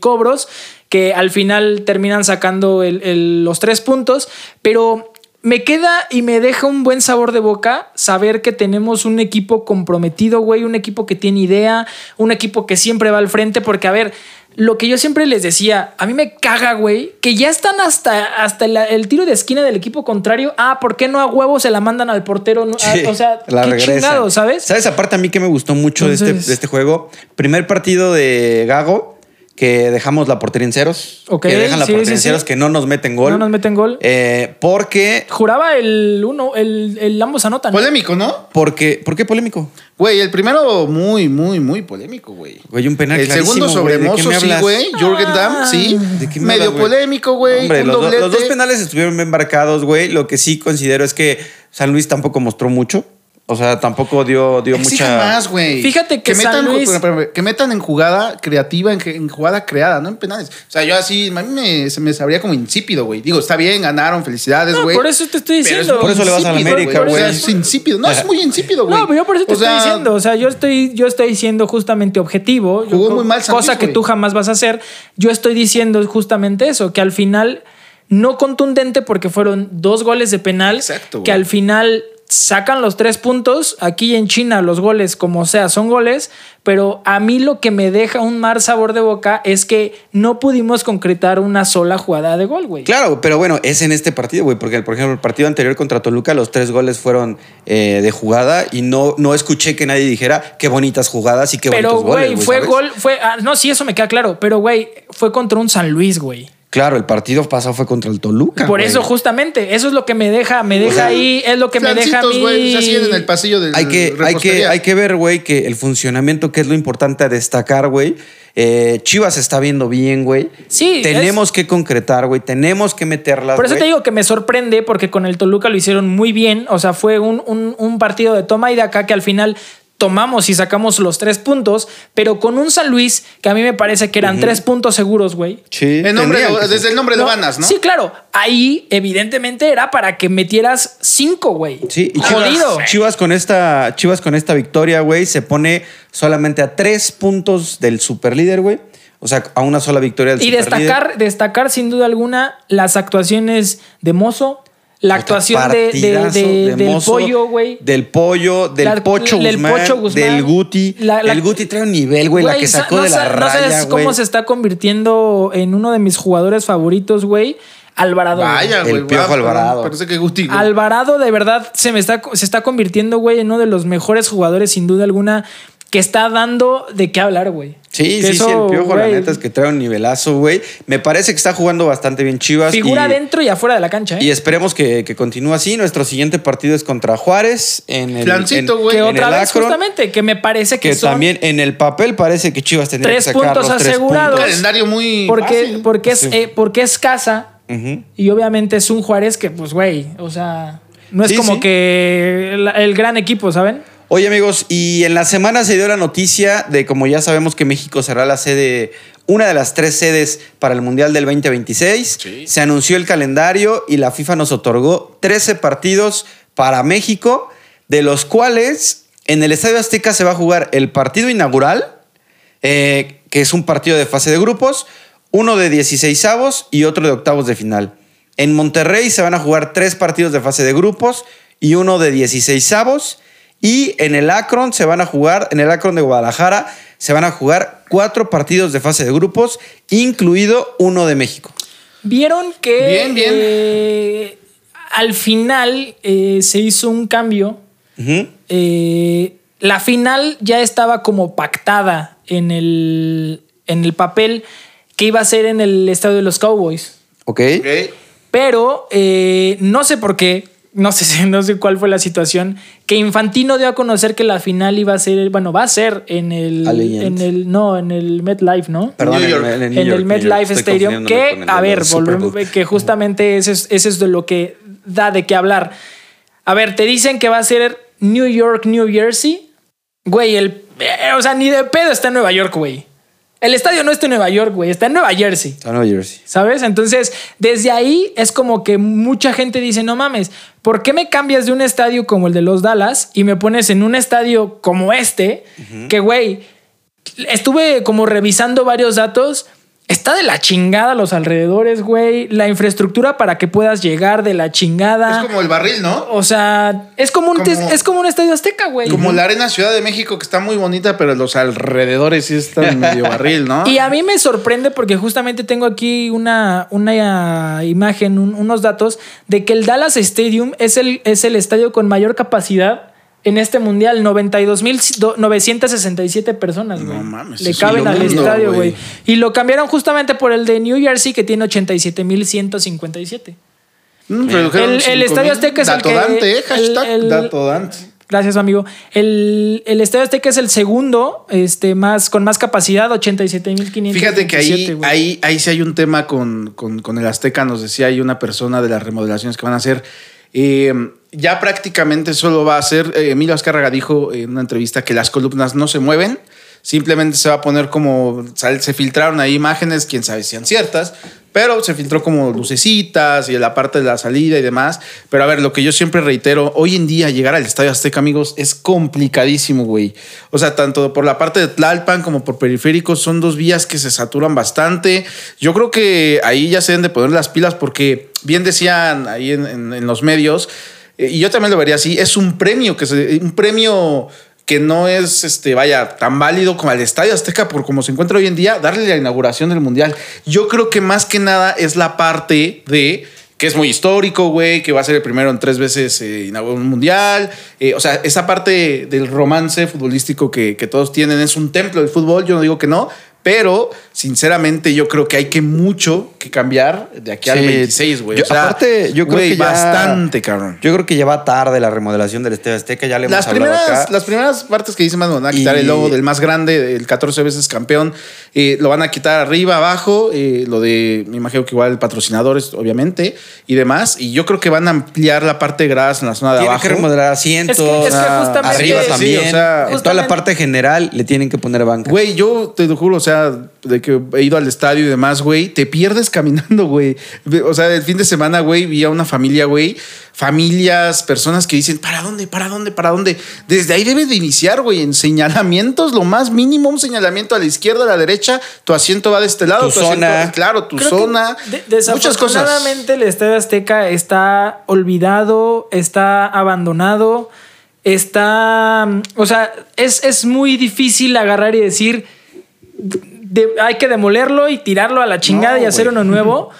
cobros que al final terminan sacando los 3 puntos, pero... Me queda y me deja un buen sabor de boca saber que tenemos un equipo comprometido, güey, un equipo que tiene idea, un equipo que siempre va al frente, porque, a ver, lo que yo siempre les decía, a mí me caga, güey, que ya están hasta el tiro de esquina del equipo contrario. Ah, ¿por qué no a huevo se la mandan al portero? Sí, o sea, la qué chingado, ¿sabes? ¿Sabes? Aparte a mí que me gustó mucho de este juego, primer partido de Gago, que dejamos la portería en ceros. Okay, que dejan la portería en ceros, que no nos meten gol. No nos meten gol. Porque... Juraba el ambos anotan. Polémico, ¿no? Porque, ¿por qué polémico? Güey, el primero muy, muy, muy polémico, güey. Güey, un penal clarísimo. El segundo sobre Mozo, sí, güey. Jürgen Damm, sí. ¿De qué me hablas, güey? Polémico, güey. Hombre, los dos penales estuvieron bien marcados, güey. Lo que sí considero es que San Luis tampoco mostró mucho. O sea, tampoco dio mucha... más, güey. Fíjate que San Luis... Que metan en jugada creativa, en jugada creada, no en penales. O sea, yo así... A mí se me sabría como insípido, güey. Digo, está bien, ganaron, felicidades, güey. No, por eso te estoy diciendo. Por eso le vas a la América, güey. Es insípido. No, es muy insípido, güey. No, pero yo por eso estoy diciendo. O sea, yo estoy siendo justamente objetivo. Jugó muy mal San Luis, cosa que tú jamás vas a hacer. Yo estoy diciendo justamente eso, que al final... No contundente porque fueron 2 goles de penal. Exacto, que al final... Sacan los 3 puntos. Aquí en China los goles, como sea, son goles. Pero a mí lo que me deja un mal sabor de boca es que no pudimos concretar una sola jugada de gol, güey. Claro, pero bueno, es en este partido, güey. Porque, por ejemplo, el partido anterior contra Toluca, los 3 goles fueron de jugada. Y no escuché que nadie dijera qué bonitas jugadas y qué bonitos goles. Pero, güey, fue gol... no, sí, eso me queda claro. Pero, güey, fue contra un San Luis, güey. Claro, el partido pasado fue contra el Toluca. Por eso, justamente, eso es lo que me deja ahí, es lo que me deja a mí. Güey, así en el pasillo del hay que ver, güey, que el funcionamiento, que es lo importante a destacar, güey. Chivas está viendo bien, güey. Sí. Tenemos que concretar, güey. Tenemos que meterlas. Por eso te digo que me sorprende, porque con el Toluca lo hicieron muy bien. O sea, fue un partido de toma y daca que al final tomamos y sacamos los 3 puntos, pero con un San Luis que a mí me parece que eran 3 puntos seguros, güey. Sí. Desde el nombre de Vanas, ¿no? Sí, claro. Ahí, evidentemente, era para que metieras 5, güey. Sí. Y jodido. Chivas con esta victoria, güey, se pone solamente a 3 puntos del superlíder, güey. O sea, a una sola victoria del superlíder. Y destacar, sin duda alguna, las actuaciones de Mozo. La actuación del Pocho Guzmán, del Guti. El Guti trae un nivel, güey, la que sacó de la raya, güey. No sabes cómo se está convirtiendo en uno de mis jugadores favoritos, güey. Alvarado. Vaya, güey. El Piojo Alvarado. Parece que Guti, güey. Alvarado, de verdad, se está convirtiendo, güey, en uno de los mejores jugadores, sin duda alguna, que está dando de qué hablar, güey. Sí, que sí, eso, sí, el Piojo, güey, la neta es que trae un nivelazo, güey. Me parece que está jugando bastante bien Chivas. Figura dentro y afuera de la cancha, ¿eh? Y esperemos que continúe así. Nuestro siguiente partido es contra Juárez en el Flancito, güey. Que otra vez, Akron, justamente, que me parece que son... también en el papel parece que Chivas tendría que sacar los 3 puntos asegurados. Un calendario muy fácil. Porque es casa y obviamente es un Juárez que, pues, güey, o sea, no es que el gran equipo, ¿saben? Oye, amigos, y en la semana se dio la noticia de, como ya sabemos, que México será la sede, una de las 3 sedes para el Mundial del 2026. Sí. Se anunció el calendario y la FIFA nos otorgó 13 partidos para México, de los cuales en el Estadio Azteca se va a jugar el partido inaugural, que es un partido de fase de grupos, uno de 16avos y otro de 8avos de final. En Monterrey se van a jugar 3 partidos de fase de grupos y uno de 16avos. Y en el Akron se van a jugar, en el Akron de Guadalajara, se van a jugar 4 partidos de fase de grupos, incluido uno de México. ¿Vieron que bien. Al final se hizo un cambio? Uh-huh. La final ya estaba como pactada en el papel que iba a ser en el estadio de los Cowboys. Ok. Pero no sé por qué, no sé cuál fue la situación, que Infantino dio a conocer que la final iba a ser, va a ser en el MetLife, ¿no? Perdón, en el MetLife Stadium, que, a ver, volvemos, que justamente eso es de lo que da de qué hablar. A ver, te dicen que va a ser New York, New Jersey. Güey, ni de pedo está en Nueva York, güey. El estadio no está en Nueva York, güey. Está en Nueva Jersey. Está en Nueva Jersey. ¿Sabes? Entonces, desde ahí es como que mucha gente dice, no mames, ¿por qué me cambias de un estadio como el de los Dallas y me pones en un estadio como este? Uh-huh. Que, güey, estuve como revisando varios datos. Está de la chingada los alrededores, güey. La infraestructura para que puedas llegar de la chingada. Es como el barril, ¿no? O sea, es como un estadio azteca, güey. Como la Arena Ciudad de México, que está muy bonita, pero los alrededores sí están medio barril, ¿no? Y a mí me sorprende porque justamente tengo aquí una imagen, unos datos de que el Dallas Stadium es el estadio con mayor capacidad en este mundial. 92,967 personas, güey. No mames. Le caben al estadio, güey. Y lo cambiaron justamente por el de New Jersey, que tiene 87,157. El estadio Azteca es el que... Datodante, hashtag Datodante. Gracias, amigo. El estadio Azteca es el segundo con más capacidad, 87,500. Fíjate que ahí sí hay un tema con el Azteca. Nos decía hay una persona de las remodelaciones que van a hacer. Ya prácticamente solo va a ser... Emilio Azcárraga dijo en una entrevista que las columnas no se mueven, simplemente se va a poner como... Se filtraron ahí imágenes, quién sabe si sean ciertas, pero se filtró como lucecitas y la parte de la salida y demás. Pero a ver, lo que yo siempre reitero, hoy en día llegar al Estadio Azteca, amigos, es complicadísimo, güey. O sea, tanto por la parte de Tlalpan como por periféricos, son dos vías que se saturan bastante. Yo creo que ahí ya se deben de poner las pilas porque bien decían ahí en los medios... Y yo también lo vería así, es un premio que no es tan válido como el Estadio Azteca por como se encuentra hoy en día, darle la inauguración del Mundial. Yo creo que más que nada es la parte de que es muy histórico, güey, que va a ser el primero en 3 veces inaugurar un Mundial. O sea, esa parte del romance futbolístico que todos tienen, es un templo del fútbol, yo no digo que no. Pero, sinceramente, yo creo que hay mucho que cambiar de aquí al 26, güey. O sea, aparte, yo creo que ya... Bastante, cabrón. Yo creo que ya va tarde la remodelación del Estadio Azteca. Ya le hemos hablado acá. Las primeras partes que dicen más van a quitar el logo del más grande, el 14 veces campeón. Lo van a quitar arriba, abajo. Lo de, me imagino que igual patrocinadores, obviamente, y demás. Y yo creo que van a ampliar la parte de gradas en la zona de abajo. Tienen que remodelar asientos, arriba también. Sí, o sea, en toda la parte general le tienen que poner banca. Güey, yo te lo juro, o sea, de que he ido al estadio y demás, güey, te pierdes caminando, güey. O sea, el fin de semana, güey, vi a una familia, güey, personas que dicen, ¿para dónde? Desde ahí debes de iniciar, güey, en señalamientos, lo más mínimo, un señalamiento a la izquierda, a la derecha, tu asiento va de este lado, tu zona. Asiento, claro, tu Creo zona, muchas cosas. Desafortunadamente el Estadio Azteca está olvidado, está abandonado, o sea, es muy difícil agarrar y decir... hay que demolerlo y tirarlo a la chingada y hacer uno nuevo.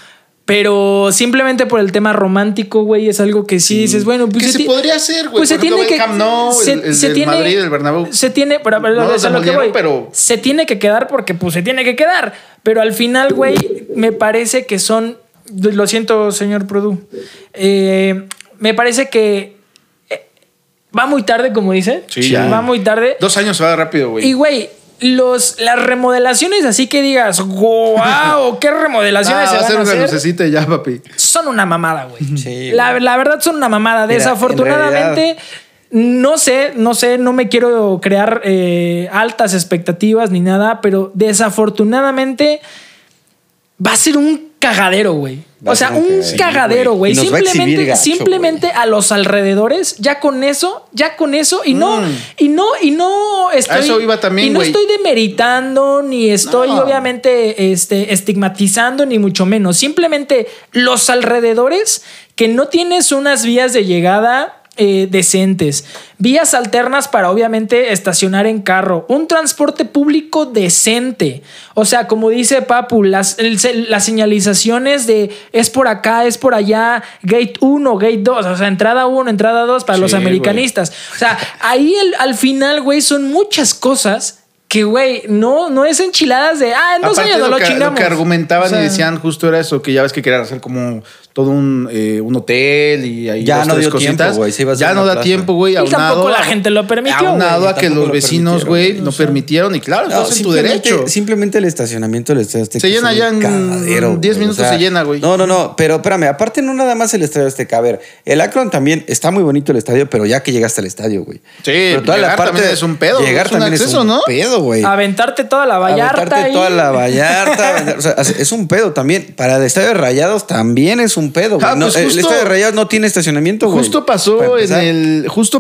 Pero simplemente por el tema romántico, güey, es algo que sí dices, bueno, pues... Que se podría hacer, güey. Pues se tiene que... No, el Madrid, el Bernabéu... Se tiene... Se tiene que quedar porque pues se tiene que quedar. Pero al final, güey, me parece que son... Lo siento, señor Produ. Me parece que... va muy tarde, como dice. Sí, ya. Va muy tarde. 2 años se va rápido, güey. Y, güey... Las remodelaciones, así que digas, wow, qué remodelaciones se van a hacer. Va a ser una lucecita ya, papi. Son una mamada, güey. Sí, la verdad son una mamada. Mira, desafortunadamente, no sé, no me quiero crear altas expectativas ni nada, pero desafortunadamente va a ser un cagadero, güey. O sea, un cagadero, güey. Simplemente a los alrededores, ya con eso, y no estoy... A eso iba también, güey. Y no estoy demeritando, ni estoy obviamente estigmatizando, ni mucho menos. Simplemente los alrededores, que no tienes unas vías de llegada decentes, vías alternas para obviamente estacionar en carro, un transporte público decente. O sea, como dice Papu, las señalizaciones de es por acá, es por allá, gate 1, gate 2, o sea, entrada 1, entrada 2 para sí, los americanistas, güey. O sea, ahí al final, güey, son muchas cosas que, güey, no es enchiladas de en dos aparte años no lo chingamos. Lo que argumentaban, o sea, y decían justo era eso, que ya ves que querían hacer como todo un hotel y ahí ya no dio cositas. Tiempo, güey. Sí, ya no da tiempo, güey. Y tampoco la gente lo permitió. Aunado a que los vecinos, güey, no permitieron. Y claro, no, es tu derecho. Simplemente el estacionamiento del Estadio Azteca. Se llena ya en 10 minutos, o sea, se llena, güey. No. Pero espérame, aparte no nada más el Estadio Azteca. A ver, el Akron también está muy bonito el estadio, pero ya que llegaste al estadio, güey. Sí, pero toda llegar la parte también es un pedo. Llegar también es un pedo, güey. Aventarte toda la Vallarta. O sea, es un pedo también. Para el Estadio de Rayados también es un pedo, güey. Pues el Estadio de Rayados no tiene estacionamiento, güey. Justo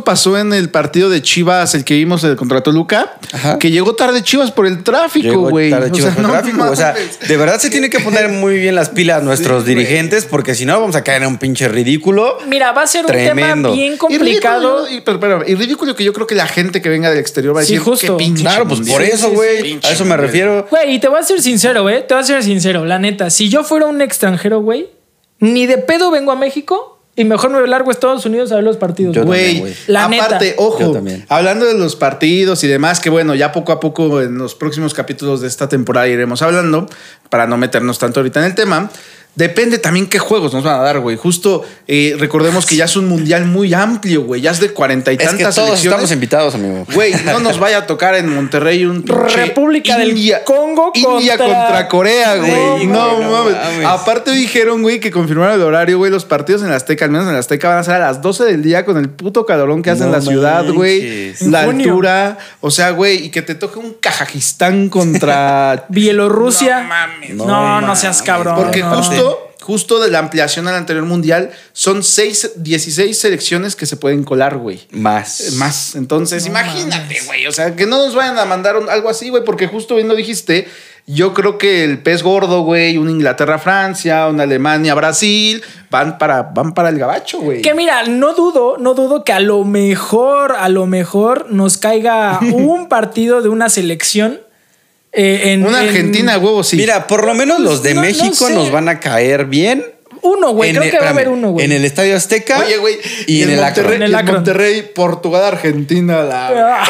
pasó en el partido de Chivas, el que vimos contra Toluca, ajá, que llegó tarde Chivas por el tráfico, güey. O sea, de verdad se tiene que poner muy bien las pilas nuestros dirigentes, porque si no vamos a caer en un pinche ridículo. Mira, va a ser tremendo. Un tema bien complicado. Y ridículo que yo creo que la gente que venga del exterior va a decir, justo. Qué pinche. Claro, pues por eso, güey. A eso me refiero. Güey, y te voy a ser sincero, güey. La neta, si yo fuera un extranjero, güey, ni de pedo vengo a México y mejor me largo a Estados Unidos a ver los partidos. Güey, la neta. Aparte, ojo, hablando de los partidos y demás, que bueno, ya poco a poco en los próximos capítulos de esta temporada iremos hablando, para no meternos tanto ahorita en el tema. Depende también qué juegos nos van a dar, güey. Justo recordemos que ya es un mundial muy amplio, güey. Ya es de 40 y tantas selecciones. Todos estamos invitados, amigo. Güey, no nos vaya a tocar en Monterrey un República del Congo contra Corea, güey. No mames. Aparte dijeron, güey, que confirmaron el horario, güey. Los partidos en la Azteca, al menos en la Azteca, van a ser a las 12 del día con el puto calorón que hace en la ciudad, güey. La altura. O sea, güey, y que te toque un Kazajistán contra Bielorrusia. No mames. No seas cabrón. Porque justo de la ampliación al anterior mundial son 16 selecciones que se pueden colar, güey. Más. Entonces, imagínate, güey. O sea, que no nos vayan a mandar algo así, güey, porque justo bien lo dijiste. Yo creo que el pez gordo, güey, una Inglaterra-Francia, una Alemania-Brasil, van para el gabacho, güey. Que mira, no dudo que a lo mejor nos caiga un partido de una selección. Una Argentina, huevo, sí. Mira, por lo menos los de México nos van a caer bien. Uno, güey, creo que va a haber uno, güey. En el Estadio Azteca. Oye, güey, y en el Akron. Monterrey, Portugal, Argentina.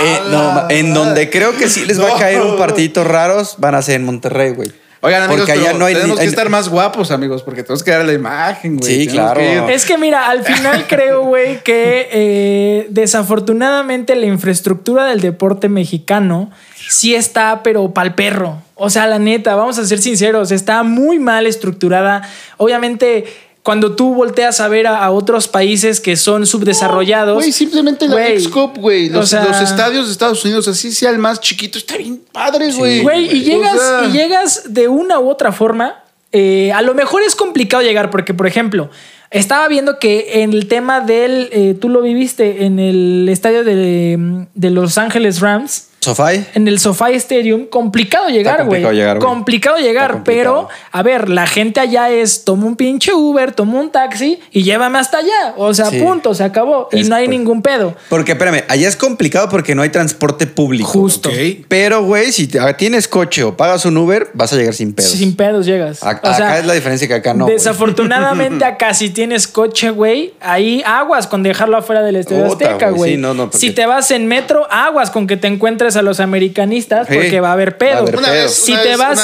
En donde creo que sí les va a caer un partidito raros, van a ser en Monterrey, güey. Oigan, amigos, porque allá no hay, tenemos que estar más guapos, amigos, porque tenemos que dar la imagen, güey. Sí, claro. Es que mira, al final creo, güey, que desafortunadamente la infraestructura del deporte mexicano sí está, pero pa'l perro. O sea, la neta, vamos a ser sinceros, está muy mal estructurada. Obviamente, cuando tú volteas a ver a otros países que son subdesarrollados. Güey, simplemente la X-Cup, güey. Los estadios de Estados Unidos, así sea el más chiquito, está bien padre, güey. Sí, y llegas de una u otra forma. A lo mejor es complicado llegar porque, por ejemplo, estaba viendo que en el tema del... tú lo viviste en el estadio de Los Ángeles Rams. ¿SoFi? En el SoFi Stadium, complicado llegar, güey. Complicado llegar, pero a ver, la gente allá es toma un pinche Uber, toma un taxi y llévame hasta allá. O sea, sí, punto, se acabó. Y no hay ningún pedo. Porque, espérame, allá es complicado porque no hay transporte público. Justo. Okay. Pero, güey, si tienes coche o pagas un Uber, vas a llegar sin pedos. Sin pedos llegas. Acá es la diferencia que acá no. Desafortunadamente, acá si tienes coche, güey, ahí aguas con dejarlo afuera del Estadio Azteca, güey. Sí, porque... Si te vas en metro, aguas con que te encuentres a los americanistas, sí, porque va a haber pedo. Una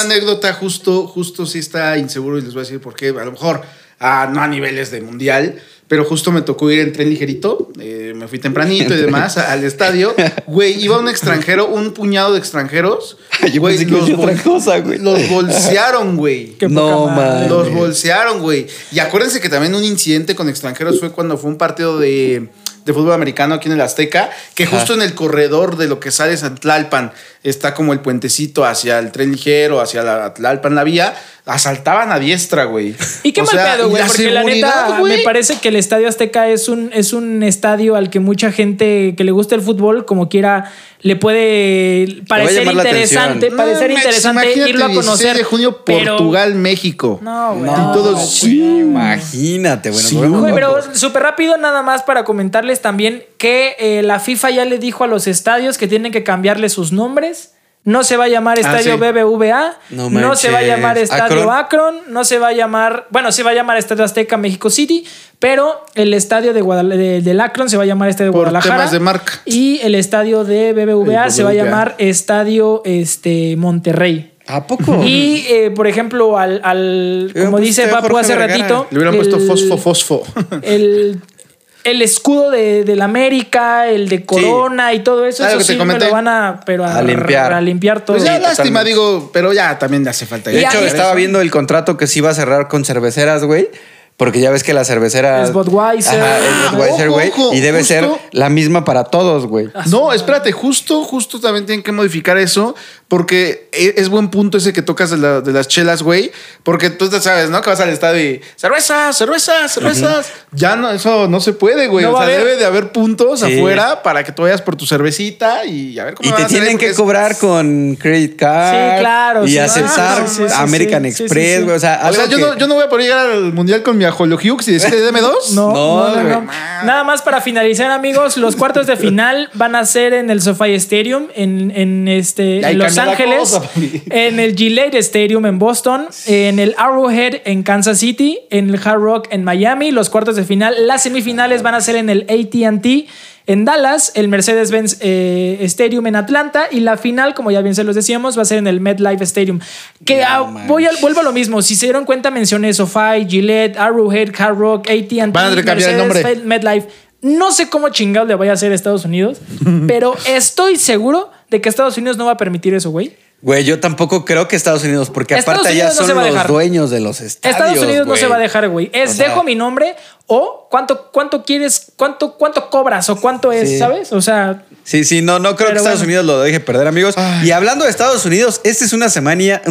anécdota justo sí está inseguro y les voy a decir por qué, a lo mejor no a niveles de mundial, pero justo me tocó ir en tren ligerito, me fui tempranito y demás al estadio, güey, iba un puñado de extranjeros, güey, los bolsearon, güey. No mames. Los bolsearon, güey. Y acuérdense que también un incidente con extranjeros fue cuando fue un partido de fútbol americano aquí en el Azteca, que justo en el corredor de lo que sale es Tlalpan, está como el puentecito hacia el tren ligero, hacia Tlalpan, la vía, asaltaban a diestra, güey. Y qué mal pedo, güey, porque la neta, güey, me parece que el Estadio Azteca es un estadio al que mucha gente que le gusta el fútbol, como quiera, le puede parecer interesante irlo a conocer. 16 de junio, pero... Portugal, México. No, güey. Imagínate, bueno. Sí, pero súper rápido nada más para comentarles comentarles también que la FIFA ya le dijo a los estadios que tienen que cambiarle sus nombres. No se va a llamar Estadio BBVA, no se va a llamar Estadio Akron, no se va a llamar... Bueno, se va a llamar Estadio Azteca México City, pero el estadio del Akron se va a llamar Estadio Guadalajara. Por temas de marca. Y el estadio de BBVA se va a llamar Estadio Monterrey. ¿A poco? Y, por ejemplo, como dice Papu hace ratito... Le hubieran puesto fosfo. El escudo del América, el de Corona y todo eso, claro, eso sí me lo van a limpiar. A limpiar todo. Pues ya, lástima, digo, pero ya también hace falta. De hecho, estaba viendo el contrato que se iba a cerrar con cerveceras, güey. Porque ya ves que la cervecera... Es Budweiser. Ajá, es Budweiser, güey. Y debe ser la misma para todos, güey. No, espérate. Justo también tienen que modificar eso. Porque es buen punto ese que tocas de las chelas, güey. Porque tú sabes, ¿no? Que vas al estadio y... ¡Cervezas! Uh-huh. Ya no, eso no se puede, güey. No, o sea, debe de haber puntos afuera para que tú vayas por tu cervecita y a ver cómo... Y te tienen que cobrar con credit card. Sí, claro. Y aceptar American Express, güey. O sea, yo no voy a poder llegar al mundial con mi Jolo Hughes y decirle deme dos. No. Nada más para finalizar, amigos, los cuartos de final van a ser en el SoFi Stadium en Los Ángeles, en el Gillette Stadium en Boston, en el Arrowhead en Kansas City, en el Hard Rock en Miami. Los cuartos de final, las semifinales van a ser en el AT&T en Dallas, el Mercedes-Benz Stadium en Atlanta, y la final, como ya bien se los decíamos, va a ser en el MetLife Stadium. Vuelvo a lo mismo. Si se dieron cuenta, mencioné SoFi, Gillette, Arrowhead, Hard Rock, AT&T, Mercedes, MetLife. No sé cómo chingados le vaya a hacer a Estados Unidos, pero estoy seguro de que Estados Unidos no va a permitir eso, güey. Güey, yo tampoco creo que Estados Unidos, porque Estados aparte Unidos ya son los dueños de los estadios. Estados Unidos no se va a dejar, güey. Es dejo mi nombre o cuánto quieres, cuánto cobras o cuánto es, ¿sabes? O sea... Sí, no creo que Estados Unidos lo deje perder, amigos. Ay. Y hablando de Estados Unidos, esta es una semanita,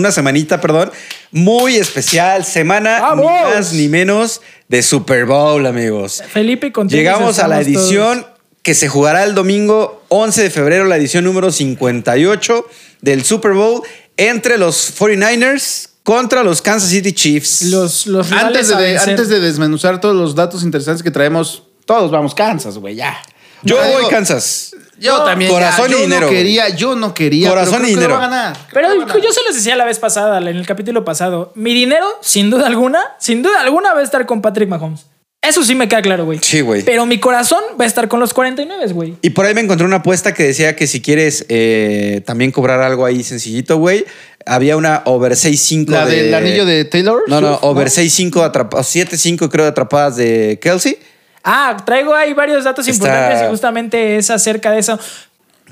muy especial. Semana ni más ni menos de Super Bowl, amigos. Felipe, contigo. Llegamos a la edición que se jugará el domingo 11 de febrero, la edición número 58 del Super Bowl entre los 49ers contra los Kansas City Chiefs. Los antes de desmenuzar todos los datos interesantes que traemos, todos vamos Kansas, güey, ya. Yo voy Kansas. Yo también. Corazón y dinero. Yo no quería. Corazón y dinero. Pero yo se los decía la vez pasada, en el capítulo pasado. Mi dinero, sin duda alguna, va a estar con Patrick Mahomes. Eso sí me queda claro, güey. Sí, güey. Pero mi corazón va a estar con los 49, güey. Y por ahí me encontré una apuesta que decía que si quieres también cobrar algo ahí sencillito, güey, había una over 6-5. ¿La del anillo de Taylor? No, over 6-5 atrapadas, 7-5 creo atrapadas de Kelce. Traigo ahí varios datos importantes y justamente es acerca de eso.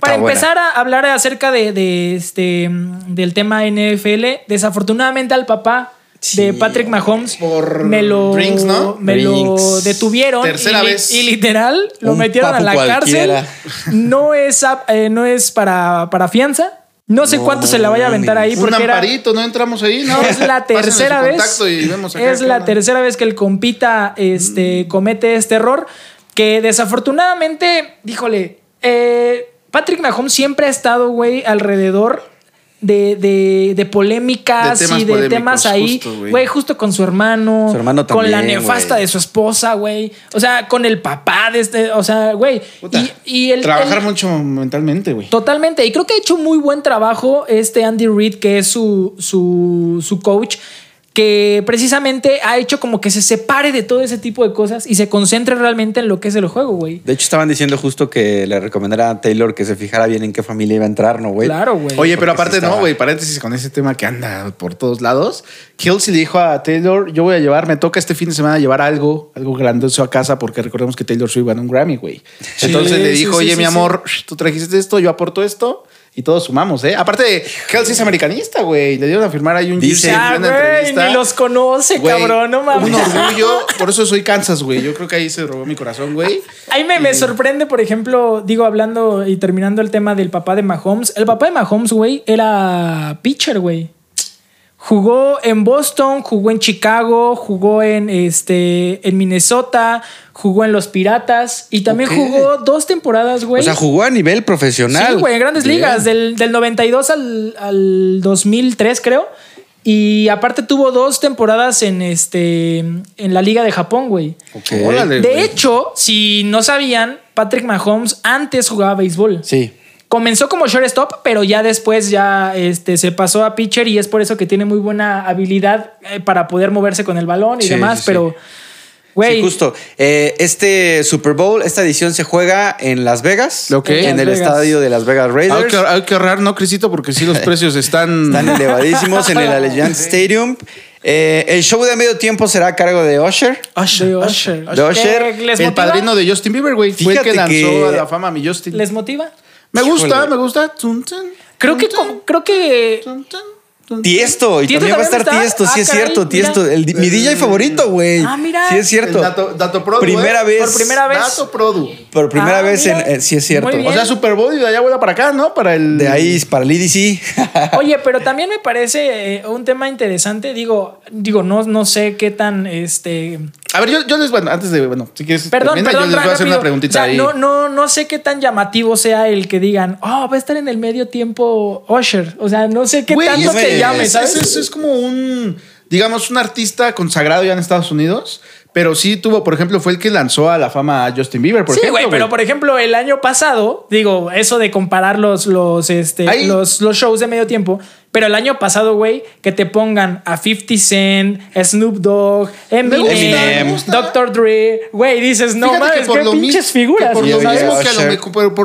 Para empezar a hablar acerca del tema NFL, desafortunadamente al papá de Patrick Mahomes me lo detuvieron. Tercera vez. Y literal lo metieron a la cárcel. No es para fianza. No sé cuánto se la vaya a aventar ahí. Un amparito, no entramos ahí, ¿no? Es la tercera vez. Es la tercera vez que el compita comete este error. Que desafortunadamente, híjole, Patrick Mahomes siempre ha estado, güey, alrededor de polémicas y de temas ahí, güey, justo con su hermano también, con la nefasta de su esposa, güey, o sea, con el papá de o sea, güey, y trabajar mucho mentalmente, güey. Totalmente, y creo que ha hecho muy buen trabajo Andy Reid, que es su coach, que precisamente ha hecho como que se separe de todo ese tipo de cosas y se concentre realmente en lo que es el juego, güey. De hecho, estaban diciendo justo que le recomendara a Taylor que se fijara bien en qué familia iba a entrar, ¿no, güey? Claro, güey. Oye, pero aparte no, güey, paréntesis con ese tema que anda por todos lados. Kelce le dijo a Taylor, yo voy a llevar, me toca este fin de semana llevar algo grandoso a casa, porque recordemos que Taylor Swift ganó un Grammy, güey. Sí, entonces le dijo, oye, mi amor, tú trajiste esto, yo aporto esto. Y todos sumamos, ¿eh? Aparte, Kelce es americanista, güey. Le dieron a firmar ahí un jersey en una entrevista. Ni los conoce, güey, cabrón. No mames. Un orgullo. Por eso soy Kansas, güey. Yo creo que ahí se robó mi corazón, güey. Ahí me sorprende, por ejemplo, digo, hablando y terminando el tema del papá de Mahomes. El papá de Mahomes, güey, era pitcher, güey. Jugó en Boston, jugó en Chicago, jugó en Minnesota, jugó en los Piratas y también jugó 2 temporadas, güey. O sea, jugó a nivel profesional. Sí, güey, en grandes ligas, del 92 al 2003, creo. Y aparte tuvo 2 temporadas en la Liga de Japón, güey. Okay. Órale, de hecho, si no sabían, Patrick Mahomes antes jugaba béisbol. Sí. Comenzó como shortstop, pero ya después ya se pasó a pitcher y es por eso que tiene muy buena habilidad para poder moverse con el balón y sí, demás, sí, pero... Güey. Sí, justo. Este Super Bowl, esta edición se juega en Las Vegas, okay. En el estadio de Las Vegas Raiders. Hay que ahorrar, ¿no, Crisito? Porque sí, los precios están elevadísimos en el Allegiant Stadium. El show de medio tiempo será a cargo de Usher. El padrino de Justin Bieber, güey. Fue el que lanzó a la fama a mi Justin. ¿Les motiva? Me gusta. Creo que... Tiësto, y también va a estar Tiësto, sí, es cierto, Tiësto, mi DJ favorito, güey. Ah, mira. Sí, es cierto. Dato Produ. Por primera vez. Dato Produ. Por primera vez, sí, es cierto. O sea, Super Bowl y de allá vuela para acá, ¿no? De ahí, para el IDC. Oye, pero también me parece un tema interesante. Digo, no sé qué tan, A ver, yo les... Bueno, antes de... Bueno, si quieres... Perdón, yo les voy a hacer una preguntita ahí. No sé qué tan llamativo sea el que digan, va a estar en el medio tiempo Usher. O sea, no sé qué tanto te llame, ¿sabes? Es como digamos, un artista consagrado ya en Estados Unidos, pero sí tuvo, por ejemplo, fue el que lanzó a la fama a Justin Bieber, por ejemplo. Sí, güey, pero por ejemplo, el año pasado, digo, eso de comparar los shows de medio tiempo... Pero el año pasado, güey, que te pongan a 50 Cent, Snoop Dogg, Eminem, Dr. Dre, güey, dices, no mames, qué pinches figuras. Por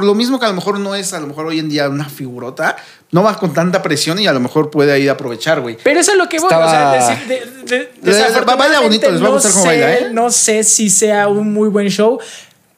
lo mismo que a lo mejor no es, a lo mejor hoy en día una figurota, no vas con tanta presión y a lo mejor puede ahí aprovechar, güey. Pero eso es lo que voy a decir. Baila bonito, les va a gustar cómo baila, ¿eh? No sé si sea un muy buen show.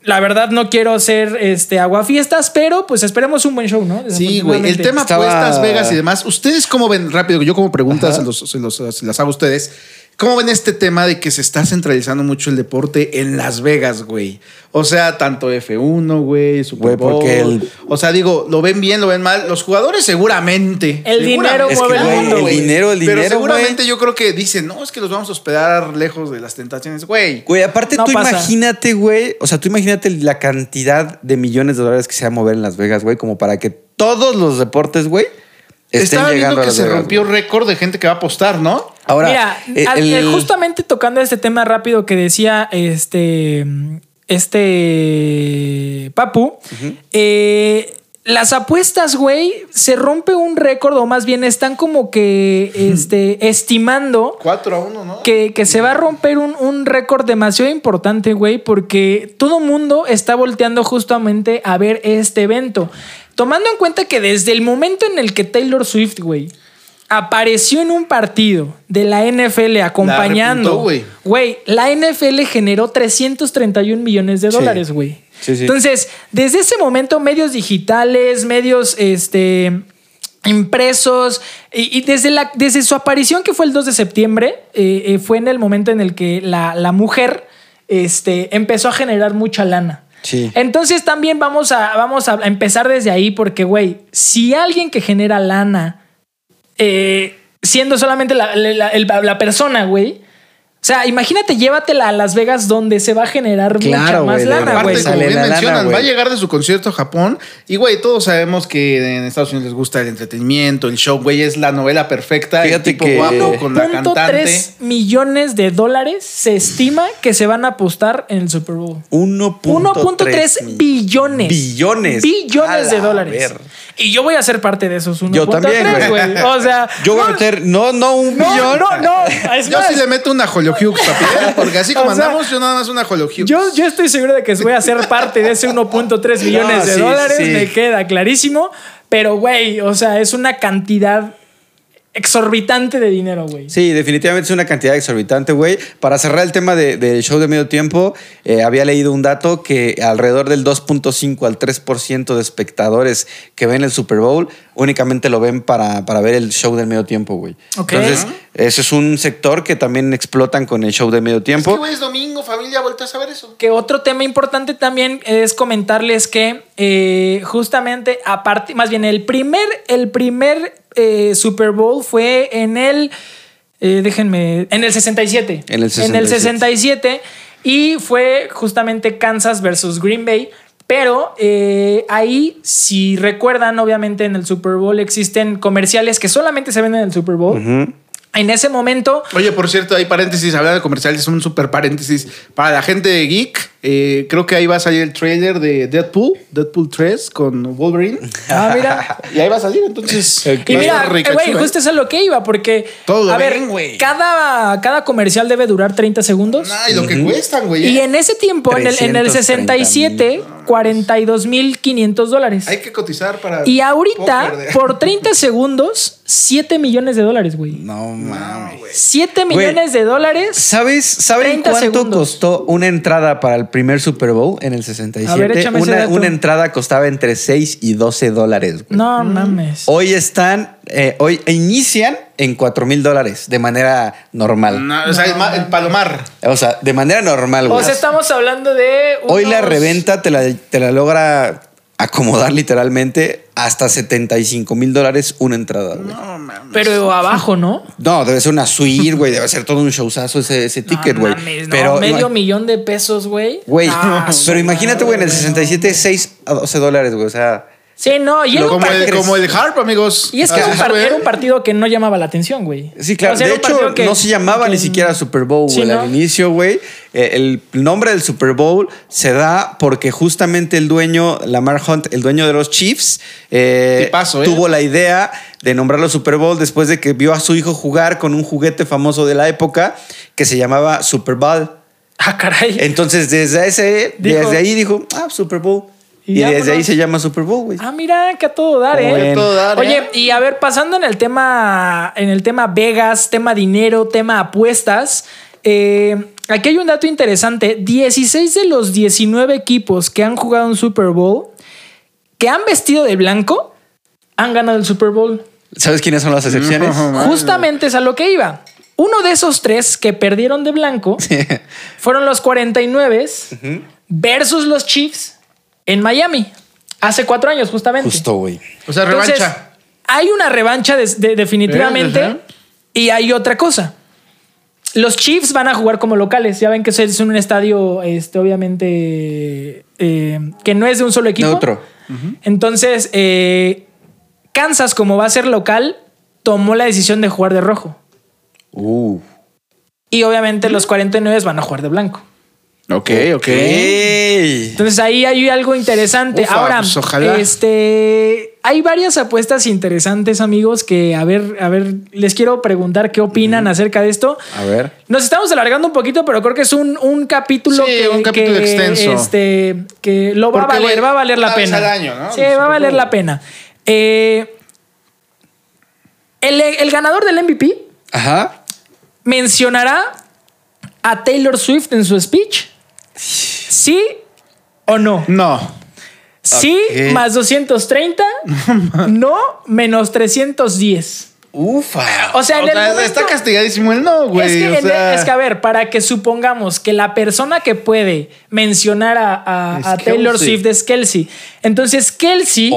La verdad no quiero ser aguafiestas, pero pues esperemos un buen show, ¿no? Sí, güey. El tema apuestas, Vegas y demás. ¿Ustedes cómo ven? Rápido, yo como preguntas se las hago a ustedes. ¿Cómo ven este tema de que se está centralizando mucho el deporte en Las Vegas, güey? O sea, tanto F1, güey, Super Bowl. O sea, digo, ¿lo ven bien, lo ven mal? Los jugadores seguramente. Dinero mueve el mundo, güey. El dinero, pero seguramente yo creo que dicen, no, es que los vamos a hospedar lejos de las tentaciones, güey. Güey, aparte no tú pasa. Imagínate, güey. O sea, tú imagínate la cantidad de millones de dólares que se va a mover en Las Vegas, güey. Como para que todos los deportes, güey, estaba viendo que se rompió récord de gente que va a apostar, ¿no? Ahora, mira, justamente tocando este tema rápido que decía Papu, uh-huh. Las apuestas, güey, se rompe un récord, o más bien están como que estimando 4-1, ¿no? Que se va a romper un récord demasiado importante, güey, porque todo mundo está volteando justamente a ver este evento. Tomando en cuenta que desde el momento en el que Taylor Swift, güey, apareció en un partido de la NFL acompañando, güey, la NFL generó 331 millones de dólares, güey. Sí. Entonces, desde ese momento, medios digitales, medios impresos, y desde su aparición, que fue el 2 de septiembre, fue en el momento en el que la mujer empezó a generar mucha lana. Sí. Entonces también vamos a empezar desde ahí porque, güey, si alguien que genera lana siendo solamente la persona, güey, o sea, imagínate, llévatela a Las Vegas donde se va a generar mucha más lana, güey. Como bien mencionan, va a llegar de su concierto a Japón y, güey, todos sabemos que en Estados Unidos les gusta el entretenimiento, el show, güey, es la novela perfecta. Fíjate el tipo que guapo con la cantante. 1.3 millones de dólares se estima que se van a apostar en el Super Bowl. 1.3 billones. Billones de dólares. Y yo voy a ser parte de esos 1.3, güey. Yo también, güey. O sea... Yo voy a meter... No, un millón. Es yo más, sí le meto una Hughes, papi, porque así como andamos, yo nada más una Holo Hughes. Yo estoy seguro de que voy a ser parte de ese 1.3 millones de dólares, me queda clarísimo, pero güey, o sea, es una cantidad exorbitante de dinero, güey. Sí, definitivamente es una cantidad exorbitante, güey. Para cerrar el tema del show de medio tiempo, había leído un dato que alrededor del 2.5 al 3% de espectadores que ven el Super Bowl únicamente lo ven para ver el show del medio tiempo, güey. Okay. Entonces, eso es un sector que también explotan con el show de medio tiempo. Es que, güey, es domingo, familia, volteas a ver eso. Que otro tema importante también es comentarles que justamente, aparte, más bien, el primer Super Bowl fue en el... en el 67. En el 67. Y fue justamente Kansas versus Green Bay. Pero ahí, si recuerdan, obviamente en el Super Bowl existen comerciales que solamente se venden en el Super Bowl. Uh-huh. En ese momento... Oye, por cierto, hay paréntesis, hablando de comerciales, es un super paréntesis. Para la gente de geek, creo que ahí va a salir el trailer de Deadpool 3 con Wolverine. Ah, mira. Y ahí va a salir, entonces... Okay. Y mira, güey, justo eso es lo que iba, porque... Todo a bien, güey. Cada comercial debe durar 30 segundos. Nah, y lo que cuestan, güey. Y en ese tiempo, 330, en el 67, $42,500. Hay que cotizar para... Y ahorita, por 30 segundos, $7 millones, güey. No, mames. $7 millones. ¿Saben cuánto costó una entrada para el primer Super Bowl en el 67? A ver, échame una entrada costaba entre $6 y $12, güey. No mames. Hoy están, hoy inician en $4,000 de manera normal. No, o sea, el palomar. O sea, de manera normal, güey. O sea, estamos hablando de unos... Hoy la reventa te la logra acomodar literalmente hasta $75,000 una entrada, güey. No mames. Pero abajo, ¿no? No, debe ser una suite, güey. Debe ser todo un showzazo ese ticket, güey. No, pero $500,000, güey. Güey, pero imagínate, güey, en el 67, $6 a $12, güey. O sea... Sí, no. Y como el Harp, amigos. Y es que era un partido que no llamaba la atención, güey. Sí, claro. O sea, de hecho, no se llamaba ni siquiera Super Bowl, güey. Sí, ¿no? Al inicio, güey, el nombre del Super Bowl se da porque justamente el dueño, Lamar Hunt, el dueño de los Chiefs, tuvo la idea de nombrarlo Super Bowl después de que vio a su hijo jugar con un juguete famoso de la época que se llamaba Super Bowl. Ah, caray. Entonces, desde ahí dijo, Super Bowl. Y desde ahí se llama Super Bowl, güey. Ah, mira, que a todo dar, ¿eh? Oye, y a ver, pasando en el tema Vegas, tema dinero, tema apuestas, aquí hay un dato interesante. 16 de los 19 equipos que han jugado un Super Bowl, que han vestido de blanco, han ganado el Super Bowl. ¿Sabes quiénes son las excepciones? Justamente es a lo que iba. Uno de esos tres que perdieron de blanco fueron los 49's versus los Chiefs. En Miami, hace 4 años, justamente. Justo, güey. O sea, revancha. Entonces, hay una revancha definitivamente. Y hay otra cosa. Los Chiefs van a jugar como locales. Ya ven que es un estadio, obviamente, que no es de un solo equipo. Neutro. Entonces, Kansas, como va a ser local, tomó la decisión de jugar de rojo. Y obviamente los 49 van a jugar de blanco. Ok. Entonces ahí hay algo interesante. Ahora, pues, ojalá. Hay varias apuestas interesantes, amigos, que a ver, les quiero preguntar qué opinan acerca de esto. A ver. Nos estamos alargando un poquito, pero creo que es un capítulo. Sí, un capítulo extenso. Que lo va a valer, va a valer la pena. Al año, ¿no? Sí, va a valer la pena. El ganador del MVP mencionará a Taylor Swift en su speech. ¿Sí o no? No. Sí, okay. +230. No, -310. Ufa. O sea, momento, está castigadísimo el no, güey. Es que, a ver, para que supongamos que la persona que puede mencionar a Taylor Swift es Kelce. Entonces, Kelce,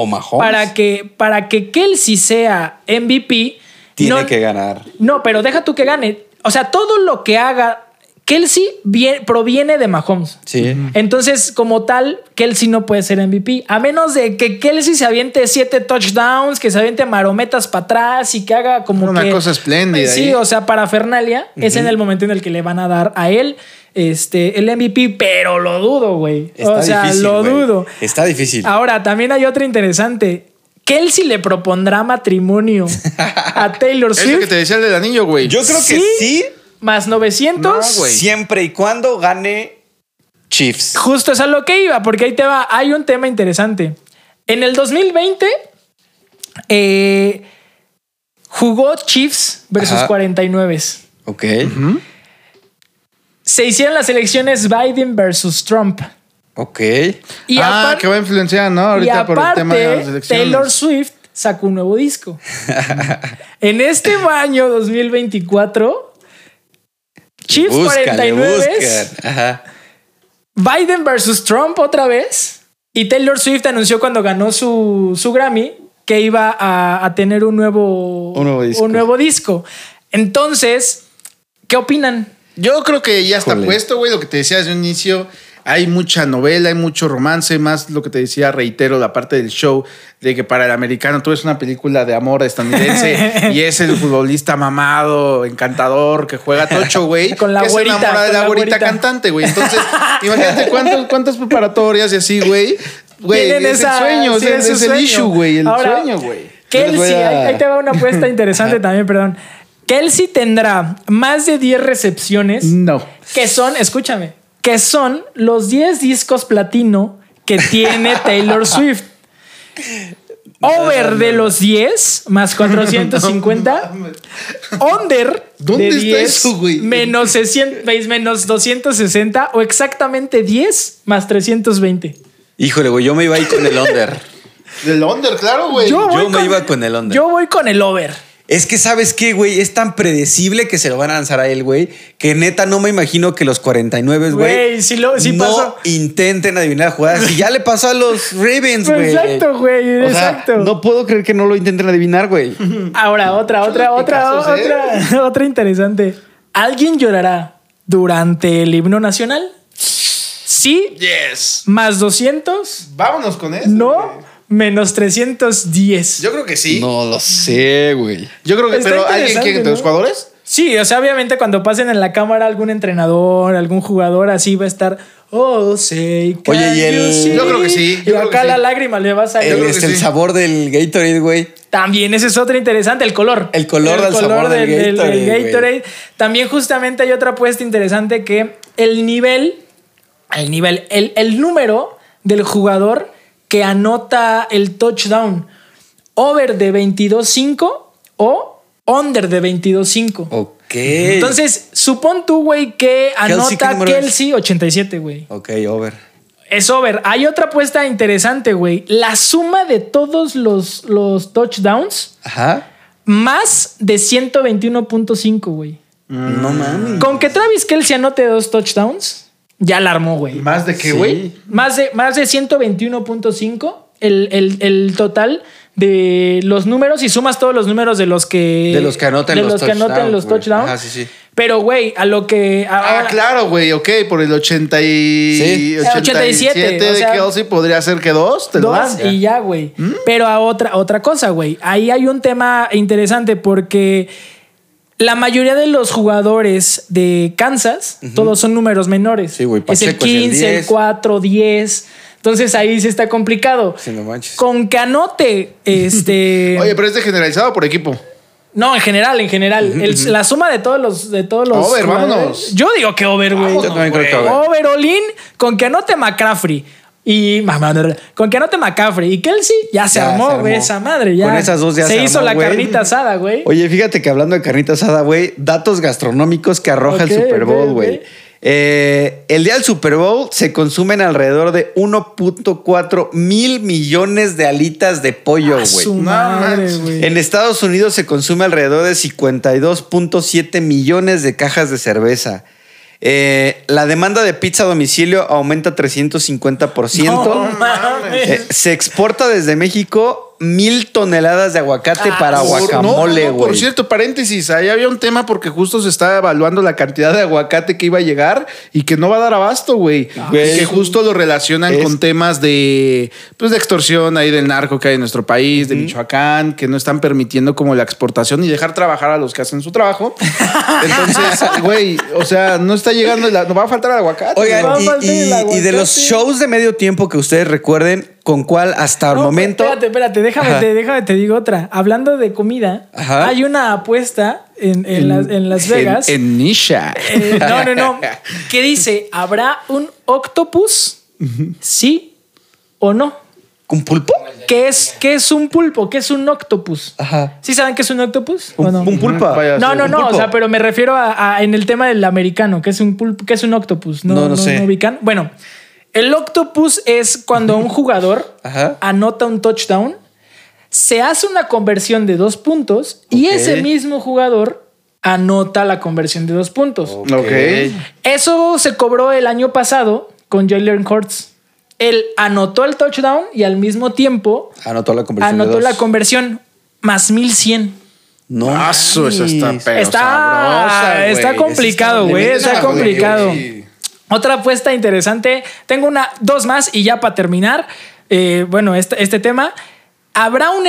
para que Kelce sea MVP... Tiene que ganar. No, pero deja tú que gane. O sea, todo lo que haga... Kelce proviene de Mahomes. Sí. Entonces, como tal, Kelce no puede ser MVP. A menos de que Kelce se aviente 7 touchdowns, que se aviente marometas para atrás y que haga como una cosa espléndida. Sí, ahí. O sea, para Fernalia es en el momento en el que le van a dar a él el MVP, pero lo dudo, güey. O sea, difícil, lo dudo. Está difícil. Ahora, también hay otro interesante. Kelce le propondrá matrimonio a Taylor Swift. Es lo que te decía el del anillo, güey. Yo creo que sí. +900. No, siempre y cuando gane Chiefs. Justo es a lo que iba, porque ahí te va. Hay un tema interesante. En el 2020 jugó Chiefs versus 49's. Ok. Se hicieron las elecciones Biden versus Trump. Ok. Y que va a influenciar, ¿no? Ahorita y aparte, por el tema de las elecciones. Taylor Swift sacó un nuevo disco. En este año 2024... Chiefs 49, Biden versus Trump otra vez, y Taylor Swift anunció cuando ganó su Grammy que iba a tener un nuevo disco. Entonces, ¿qué opinan? Yo creo que ya está puesto, güey, lo que te decía desde un inicio. Hay mucha novela, hay mucho romance, más lo que te decía, reitero, la parte del show, de que para el americano tú ves una película de amor estadounidense y es el futbolista mamado, encantador, que juega tocho, güey, con la güerita, que se enamora de la güerita cantante, güey. Entonces, imagínate cuántas preparatorias y así, güey. Güey, es el sueño, es el issue, güey, el sueño, güey. Kelce, ahí te va una apuesta interesante también, perdón. Kelce tendrá más de 10 recepciones. No. Que son, escúchame, que son los 10 discos platino que tiene Taylor Swift. Over de los 10 más 450. Under de 10 menos 260 o exactamente 10 más 320. Híjole, güey, yo me iba a ir con el under. El under, claro, güey. Yo me iba con el under. Yo voy con el over. Es que, ¿sabes qué, güey? Es tan predecible que se lo van a lanzar a él, güey, que neta no me imagino que los 49, güey, no intenten adivinar la jugada. Si ya le pasó a los Ravens, güey. Exacto, güey, exacto. Sea, no puedo creer que no lo intenten adivinar, güey. Ahora, otra interesante. ¿Alguien llorará durante el himno nacional? Sí. Yes. Más 200. Vámonos con eso. No. Wey. Menos 310. Yo creo que sí. No lo sé, güey. Yo creo que... Está pero ¿alguien quiere, ¿no?, los jugadores? Sí, o sea, obviamente cuando pasen en la cámara algún entrenador, algún jugador así va a estar... Oh, sí. Oye, y el... Yo creo que sí. Yo y acá la lágrima le va a salir. El sabor del Gatorade, güey. También ese es otro interesante, el color. El color del sabor del Gatorade. También justamente hay otra apuesta interesante que el número del jugador... que anota el touchdown. Over de 22.5 o under de 22.5. Ok. Entonces, supón tú, güey, que anota Kelce 87, güey. Ok, over. Es over. Hay otra apuesta interesante, güey. La suma de todos los touchdowns, ajá, más de 121.5, güey. No mames. Con que Travis Kelce anote 2 touchdowns... Ya la armó, güey. ¿Más de qué, güey? Sí. Más de 121.5 el total de los números y sumas todos los números de los que... De los que anotan los touchdowns. Ah, sí, sí. Pero, güey, a lo que... Ah, claro, güey, ok. Por el 87 o sea, de Kelce podría ser que 2. Te lo das. Y ya, güey. ¿Mm? Pero a otra cosa, güey. Ahí hay un tema interesante porque... La mayoría de los jugadores de Kansas, uh-huh, todos son números menores. Sí, güey. Es el 15, el 4, 10. Entonces ahí se está complicado. Sí, no manches. Con que anote, Oye, pero es de generalizado por equipo. No, en general. Uh-huh. La suma de todos los over, vámonos. Yo digo que over, güey. Yo también creo que over. Over, all-in, con que anote McCaffrey. Y Kelce ya se armó, güey, esa madre. Ya con esas dos ya se hizo armó, la carnita asada, güey. Oye, fíjate que hablando de carnita asada, güey, datos gastronómicos que arroja el Super Bowl, güey. El día del Super Bowl se consumen alrededor de 1.4 mil millones de alitas de pollo, güey. En Estados Unidos se consume alrededor de 52.7 millones de cajas de cerveza. La demanda de pizza a domicilio aumenta 350%. No mames. Se exporta desde México 1,000 toneladas de aguacate para guacamole, güey. No, por cierto, paréntesis, ahí había un tema porque justo se estaba evaluando la cantidad de aguacate que iba a llegar y que no va a dar abasto, güey. Que justo lo relacionan con temas de, pues, de extorsión ahí del narco que hay en nuestro país, de Michoacán, que no están permitiendo como la exportación y dejar trabajar a los que hacen su trabajo. Entonces, güey, o sea, no está llegando, nos va a faltar el aguacate. Oigan, y de los shows de medio tiempo que ustedes recuerden, ¿con cuál hasta el momento? Espérate, déjame te digo otra. Hablando de comida, ajá, hay una apuesta en Las Vegas. En Nisha. No. ¿Qué dice? ¿Habrá un octopus? Uh-huh. ¿Sí o no? ¿Un pulpo? ¿Qué es un pulpo? ¿Qué es un octopus? Ajá. ¿Sí saben qué es un octopus? ¿O no? ¿Un pulpa? No. O sea, pero me refiero a en el tema del americano. ¿Qué es un pulpo? ¿Qué es un octopus? No sé. ¿No? Bueno. El octopus es cuando un jugador anota un touchdown, se hace una conversión de 2 puntos y ese mismo jugador anota la conversión de 2 puntos. Okay. Eso se cobró el año pasado con Jalen Hurts. Él anotó el touchdown y al mismo tiempo anotó la conversión. Más 1,100. No, eso está complicado, güey. Está complicado. Otra apuesta interesante. Tengo dos más y ya para terminar, bueno, este tema. ¿Habrá un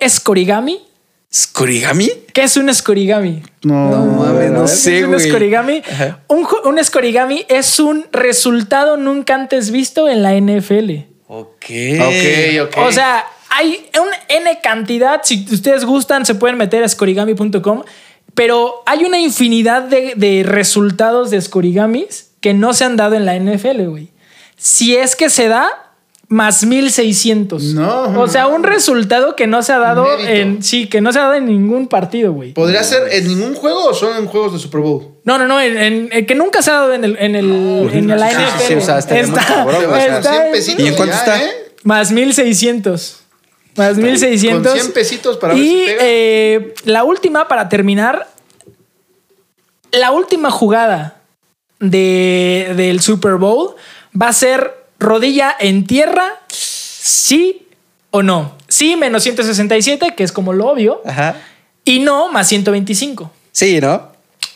escorigami? ¿Escorigami? ¿Qué es un escorigami? No mames, no sé, güey. ¿Es un escorigami? Un escorigami es un resultado nunca antes visto en la NFL. Ok. O sea, hay un N cantidad. Si ustedes gustan, se pueden meter a escorigami.com. Pero hay una infinidad de resultados de escorigamis que no se han dado en la NFL, güey. Si es que se da, más 1600. No. O sea, un resultado que no se ha dado que no se ha dado en ningún partido, güey. ¿Podría ser en ningún juego o solo en juegos de Super Bowl? No. En que nunca se ha dado en la NFL. Sí, o sea, está ¿Y en cuánto está? Más 1600. Más 1600. Con 100 pesitos para ver si pega. La última, para terminar. La última jugada del Super Bowl va a ser rodilla en tierra, sí o no. Sí, menos 167, que es como lo obvio. Ajá. Y no, más 125. Sí, ¿no?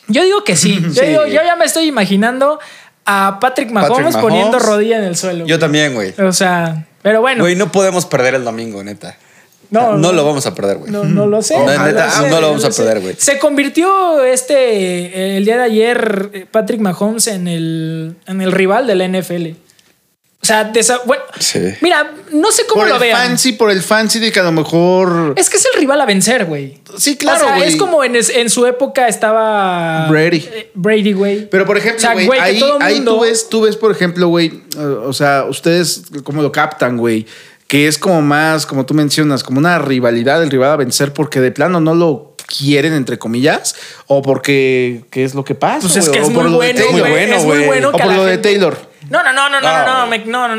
Yo digo que sí. Yo ya me estoy imaginando a Patrick Mahomes poniendo rodilla en el suelo. Yo también, güey. O sea, pero bueno. Güey, no podemos perder el domingo, neta. No lo vamos a perder, güey. No lo sé. No lo vamos a perder, güey. Se convirtió el día de ayer Patrick Mahomes en el rival de la NFL. O sea, bueno, sí. Mira, no sé cómo lo vean. Por el fancy de que a lo mejor... Es que es el rival a vencer, güey. Sí, claro, güey. O sea, es como en su época estaba... Brady, güey. Pero, por ejemplo, güey, ahí tú ves, por ejemplo, güey, o sea, ustedes cómo lo captan, güey, que es como más, como tú mencionas, como una rivalidad, el rival a vencer, porque de plano no lo quieren, entre comillas, o porque ¿qué es lo que pasa? Pues es que es muy bueno, güey. O por lo de Taylor. No,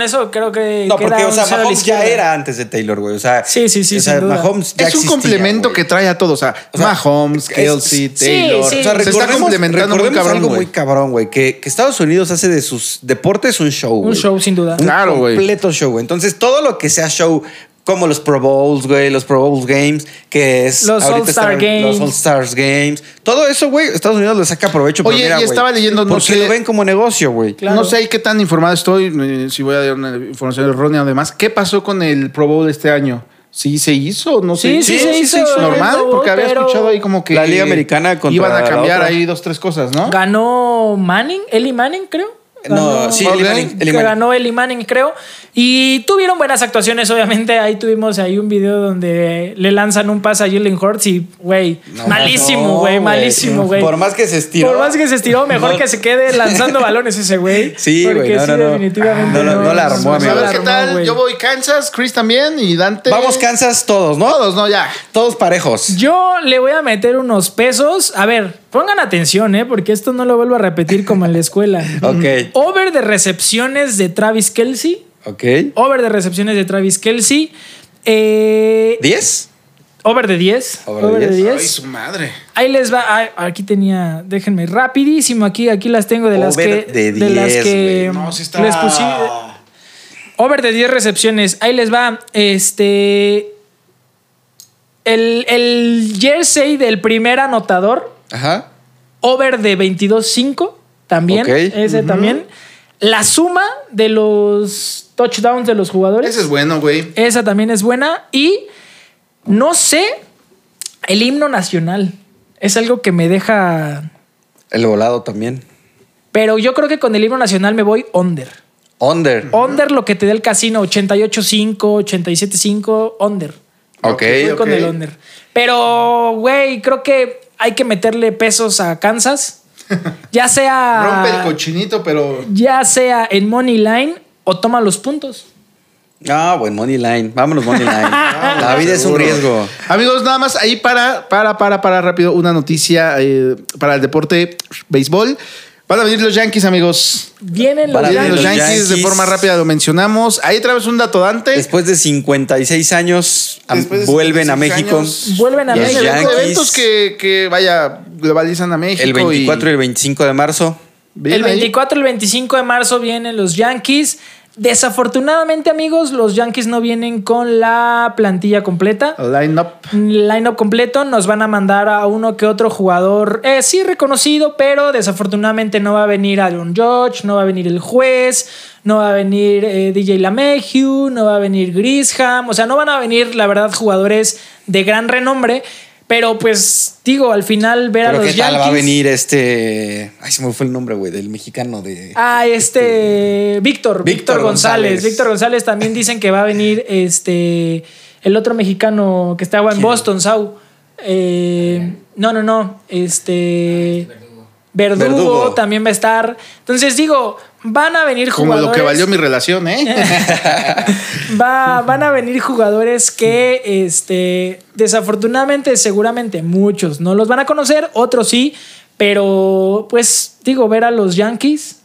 eso creo que... No, porque, o sea, Mahomes ya era antes de Taylor, güey, o sea... Sí, o sea, Mahomes ya existía, un complemento, güey, que trae a todos, o sea Mahomes, Kelce, Taylor... Sí. O sea, se está complementando muy cabrón, algo muy cabrón, güey, que Estados Unidos hace de sus deportes un show, güey. Un show, sin duda. Claro, güey. Un completo show, güey. Entonces, todo lo que sea show... Como los Pro Bowls, güey, los Pro Bowls Games, que es... Los All-Star Games. Los All-Stars Games. Todo eso, güey, Estados Unidos le saca provecho. Oye, mira, y estaba leyendo... No porque sé, lo ven como negocio, güey. Claro. No sé qué tan informado estoy, si voy a dar una información errónea o demás. ¿Qué pasó con el Pro Bowl de este año? ¿Sí se hizo? No sé. Sí se hizo. Normal, Bowl, porque había escuchado ahí como que... La Liga Americana contra... Iban a cambiar ahí 2-3 cosas, ¿no? Ganó Eli Manning, creo. Ganó Eli Manning, creo. Y tuvieron buenas actuaciones, obviamente. Ahí tuvimos un video donde le lanzan un pase a Jalen Hurts y, güey, malísimo, güey. Por más que se estiró, mejor que se quede lanzando balones ese güey. Sí, güey, definitivamente. No la armó, amigo. ¿Sabes qué tal? Wey. Yo voy Kansas, Chris también y Dante. Vamos Kansas todos, ¿no? Todos, ¿no? Ya. Todos parejos. Yo le voy a meter unos pesos. A ver, pongan atención, porque esto no lo vuelvo a repetir como en la escuela. Ok. Over de recepciones de Travis Kelce. Ok. Over de recepciones de Travis Kelce. ¿10? Over de 10. Over de 10. Ay, su madre. Ahí les va. Ay, aquí tenía. Déjenme rapidísimo. Aquí las tengo de las over que. De 10, de las que no, sí está. Les puse. Over de 10 recepciones. Ahí les va. El jersey del primer anotador. Ajá. Over de 22.5. También, okay. También. La suma de los touchdowns de los jugadores. Ese es bueno, güey. Esa también es buena. Y no sé, el himno nacional. Es algo que me deja... El volado también. Pero yo creo que con el himno nacional me voy under. Under, lo que te da el casino. 88.5, 87.5, under. Ok. Voy con el under. Pero, güey, creo que hay que meterle pesos a Kansas. Ya sea... Rompe el cochinito, pero... Ya sea en Money Line o toma los puntos. Ah, bueno, Money Line. Vámonos, Money Line. La vida es un riesgo. Amigos, nada más ahí para rápido una noticia para el deporte béisbol. Van a venir los Yankees, amigos. Vienen los Yankees de forma rápida, lo mencionamos. Ahí otra vez un dato, Dante. Después de 56 años, vuelven a México. Vuelven a México. Eventos que vaya, globalizan a México. El 24 y el 25 de marzo. El 25 de marzo vienen los Yankees. Desafortunadamente, amigos, los Yankees no vienen con la plantilla completa. Line-up completo. Nos van a mandar a uno que otro jugador, sí reconocido, pero desafortunadamente no va a venir Aaron Judge, no va a venir el juez, no va a venir DJ LeMahieu, no va a venir Grisham. O sea, no van a venir, la verdad, jugadores de gran renombre. Pero pues, digo, al final ver a los Yankees... ¿Pero qué tal va a venir este...? Ay, se me fue el nombre, güey, del mexicano de... Ah, Víctor González. Víctor González, también dicen que va a venir el otro mexicano que estaba en Boston, Sau. Verdugo también va a estar. Entonces, digo... Van a venir jugadores. Como lo que valió mi relación, ¿eh? Van a venir jugadores que, desafortunadamente, seguramente muchos no los van a conocer, otros sí, pero, pues, digo, ver a los Yankees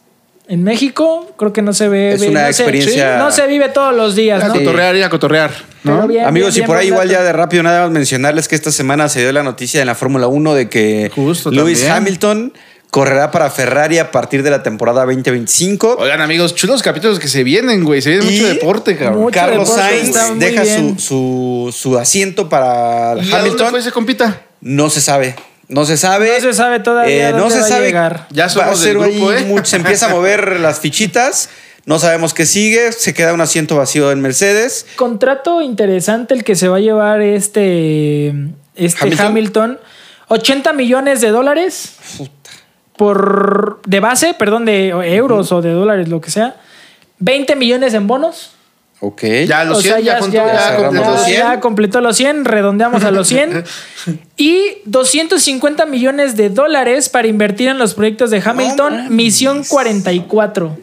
en México, creo que no se ve. Es una experiencia. No se vive todos los días, ¿no? Ir a cotorrear, ¿no? Bien, amigos, bien, y por ahí igual ya de rápido nada más mencionarles que esta semana se dio la noticia en la Fórmula 1 de que Lewis Hamilton correrá para Ferrari a partir de la temporada 2025. Oigan, amigos, chulos capítulos que se vienen, güey. Se viene mucho deporte, cabrón. Carlos Sainz deja su asiento para Hamilton. ¿Dónde fue ese compita? No se sabe. No se sabe todavía. No se sabe. Ya somos del grupo, Se empieza a mover las fichitas. No sabemos qué sigue. Se queda un asiento vacío en Mercedes. Contrato interesante el que se va a llevar Hamilton. $80 millones. Puta. De euros o de dólares, lo que sea. 20 millones en bonos. Ok. Ya los 100, ya completó los 100, redondeamos a los 100. Y $250 millones para invertir en los proyectos de Hamilton, Misión 44,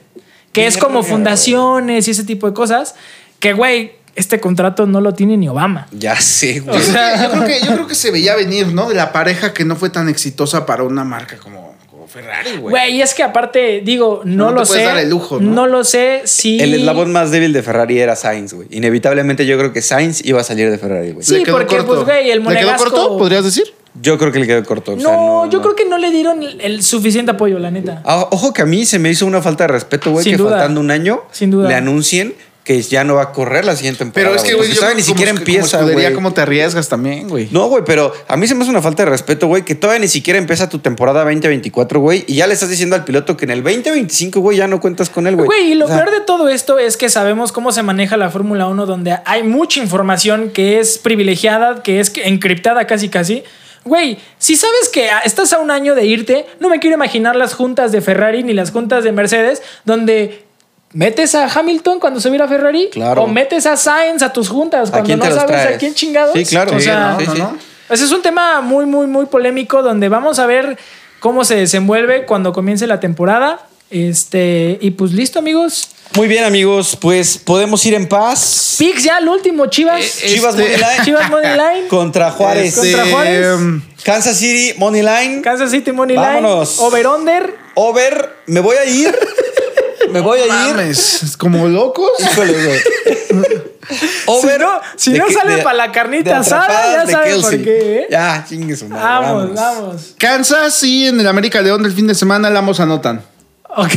que es como fundaciones y ese tipo de cosas. Que, güey, este contrato no lo tiene ni Obama. Ya sé, güey. O sea, yo creo que se veía venir, ¿no? De la pareja que no fue tan exitosa para una marca como Ferrari, güey. Y es que aparte, digo, no lo sé. Dar el lujo, ¿no? No lo sé si... El eslabón más débil de Ferrari era Sainz, güey. Inevitablemente yo creo que Sainz iba a salir de Ferrari, güey. Sí, porque, pues, güey, el monegasco... ¿Le quedó corto, podrías decir? Yo creo que le quedó corto. No, creo que no le dieron el suficiente apoyo, la neta. Ojo que a mí se me hizo una falta de respeto, güey, que faltando un año le anuncien que ya no va a correr la siguiente temporada. Pero es que, güey, ni siquiera empieza, güey. ¿Cómo te arriesgas también, güey? No, güey, pero a mí se me hace una falta de respeto, güey, que todavía ni siquiera empieza tu temporada 2024, güey, y ya le estás diciendo al piloto que en el 2025, güey, ya no cuentas con él, güey. Güey, y lo peor de todo esto es que sabemos cómo se maneja la Fórmula 1, donde hay mucha información que es privilegiada, que es encriptada casi. Güey, si sabes que estás a un año de irte, no me quiero imaginar las juntas de Ferrari ni las juntas de Mercedes, donde... ¿Metes a Hamilton cuando se viera Ferrari? Claro. ¿O metes a Sainz a tus juntas cuando no sabes a quién chingados? Sí, claro. O sea, ¿no? Pues es un tema muy, muy, muy polémico donde vamos a ver cómo se desenvuelve cuando comience la temporada. Y pues listo, amigos. Muy bien, amigos. Pues podemos ir en paz. Picks ya, el último, Chivas. Chivas Moneyline. Contra Juárez. Kansas City Moneyline. Vámonos. Over. Me voy a ir. Mames, como locos. Híjole, güey. Si no sale para la carnita asada, ya saben por qué, ¿eh? Ya, chingue su madre. Vamos. Kansas y en el América León del fin de semana, ambos anotan. Ok.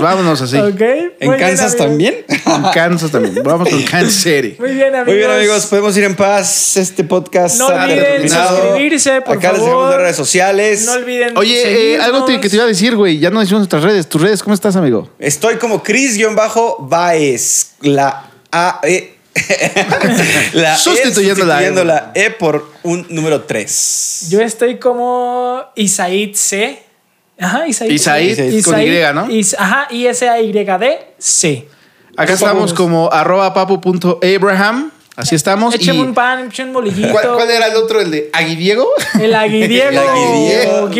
Vámonos así. Okay. ¿En Kansas también? En Kansas también. Vamos con Kansas City. Muy bien, amigos. Podemos ir en paz. Este podcast. No olviden suscribirse, por favor. Acá les dejamos las redes sociales. No olviden. Oye, algo que te iba a decir, güey. Ya no decimos nuestras redes. ¿Tus redes? ¿Cómo estás, amigo? Estoy como Chris-Baez. La A-E. La sustituyendo la E por un número 3. Yo estoy como Isaid C. Ajá, Isaid con Y, ¿no? Ajá, ISAYD-C. Acá estamos como @papu.abraham. Así estamos. Écheme un pan, écheme un molillito. ¿Cuál era el otro? ¿El de Aguidiego? El Aguidiego _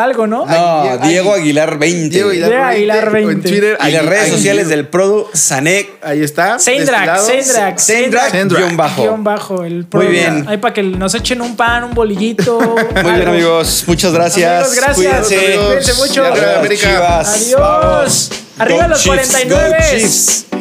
algo, ¿no? No, Diego Aguilar 20. En Twitter. Y las redes sociales del Produ, Sanek. Ahí está. Sendrax _ el Produ. Muy bien. Ahí para que nos echen un pan, un bolillito. Muy bien, amigos. Muchas gracias. Cuídense mucho. Arriba América. Adiós. Arriba los 49.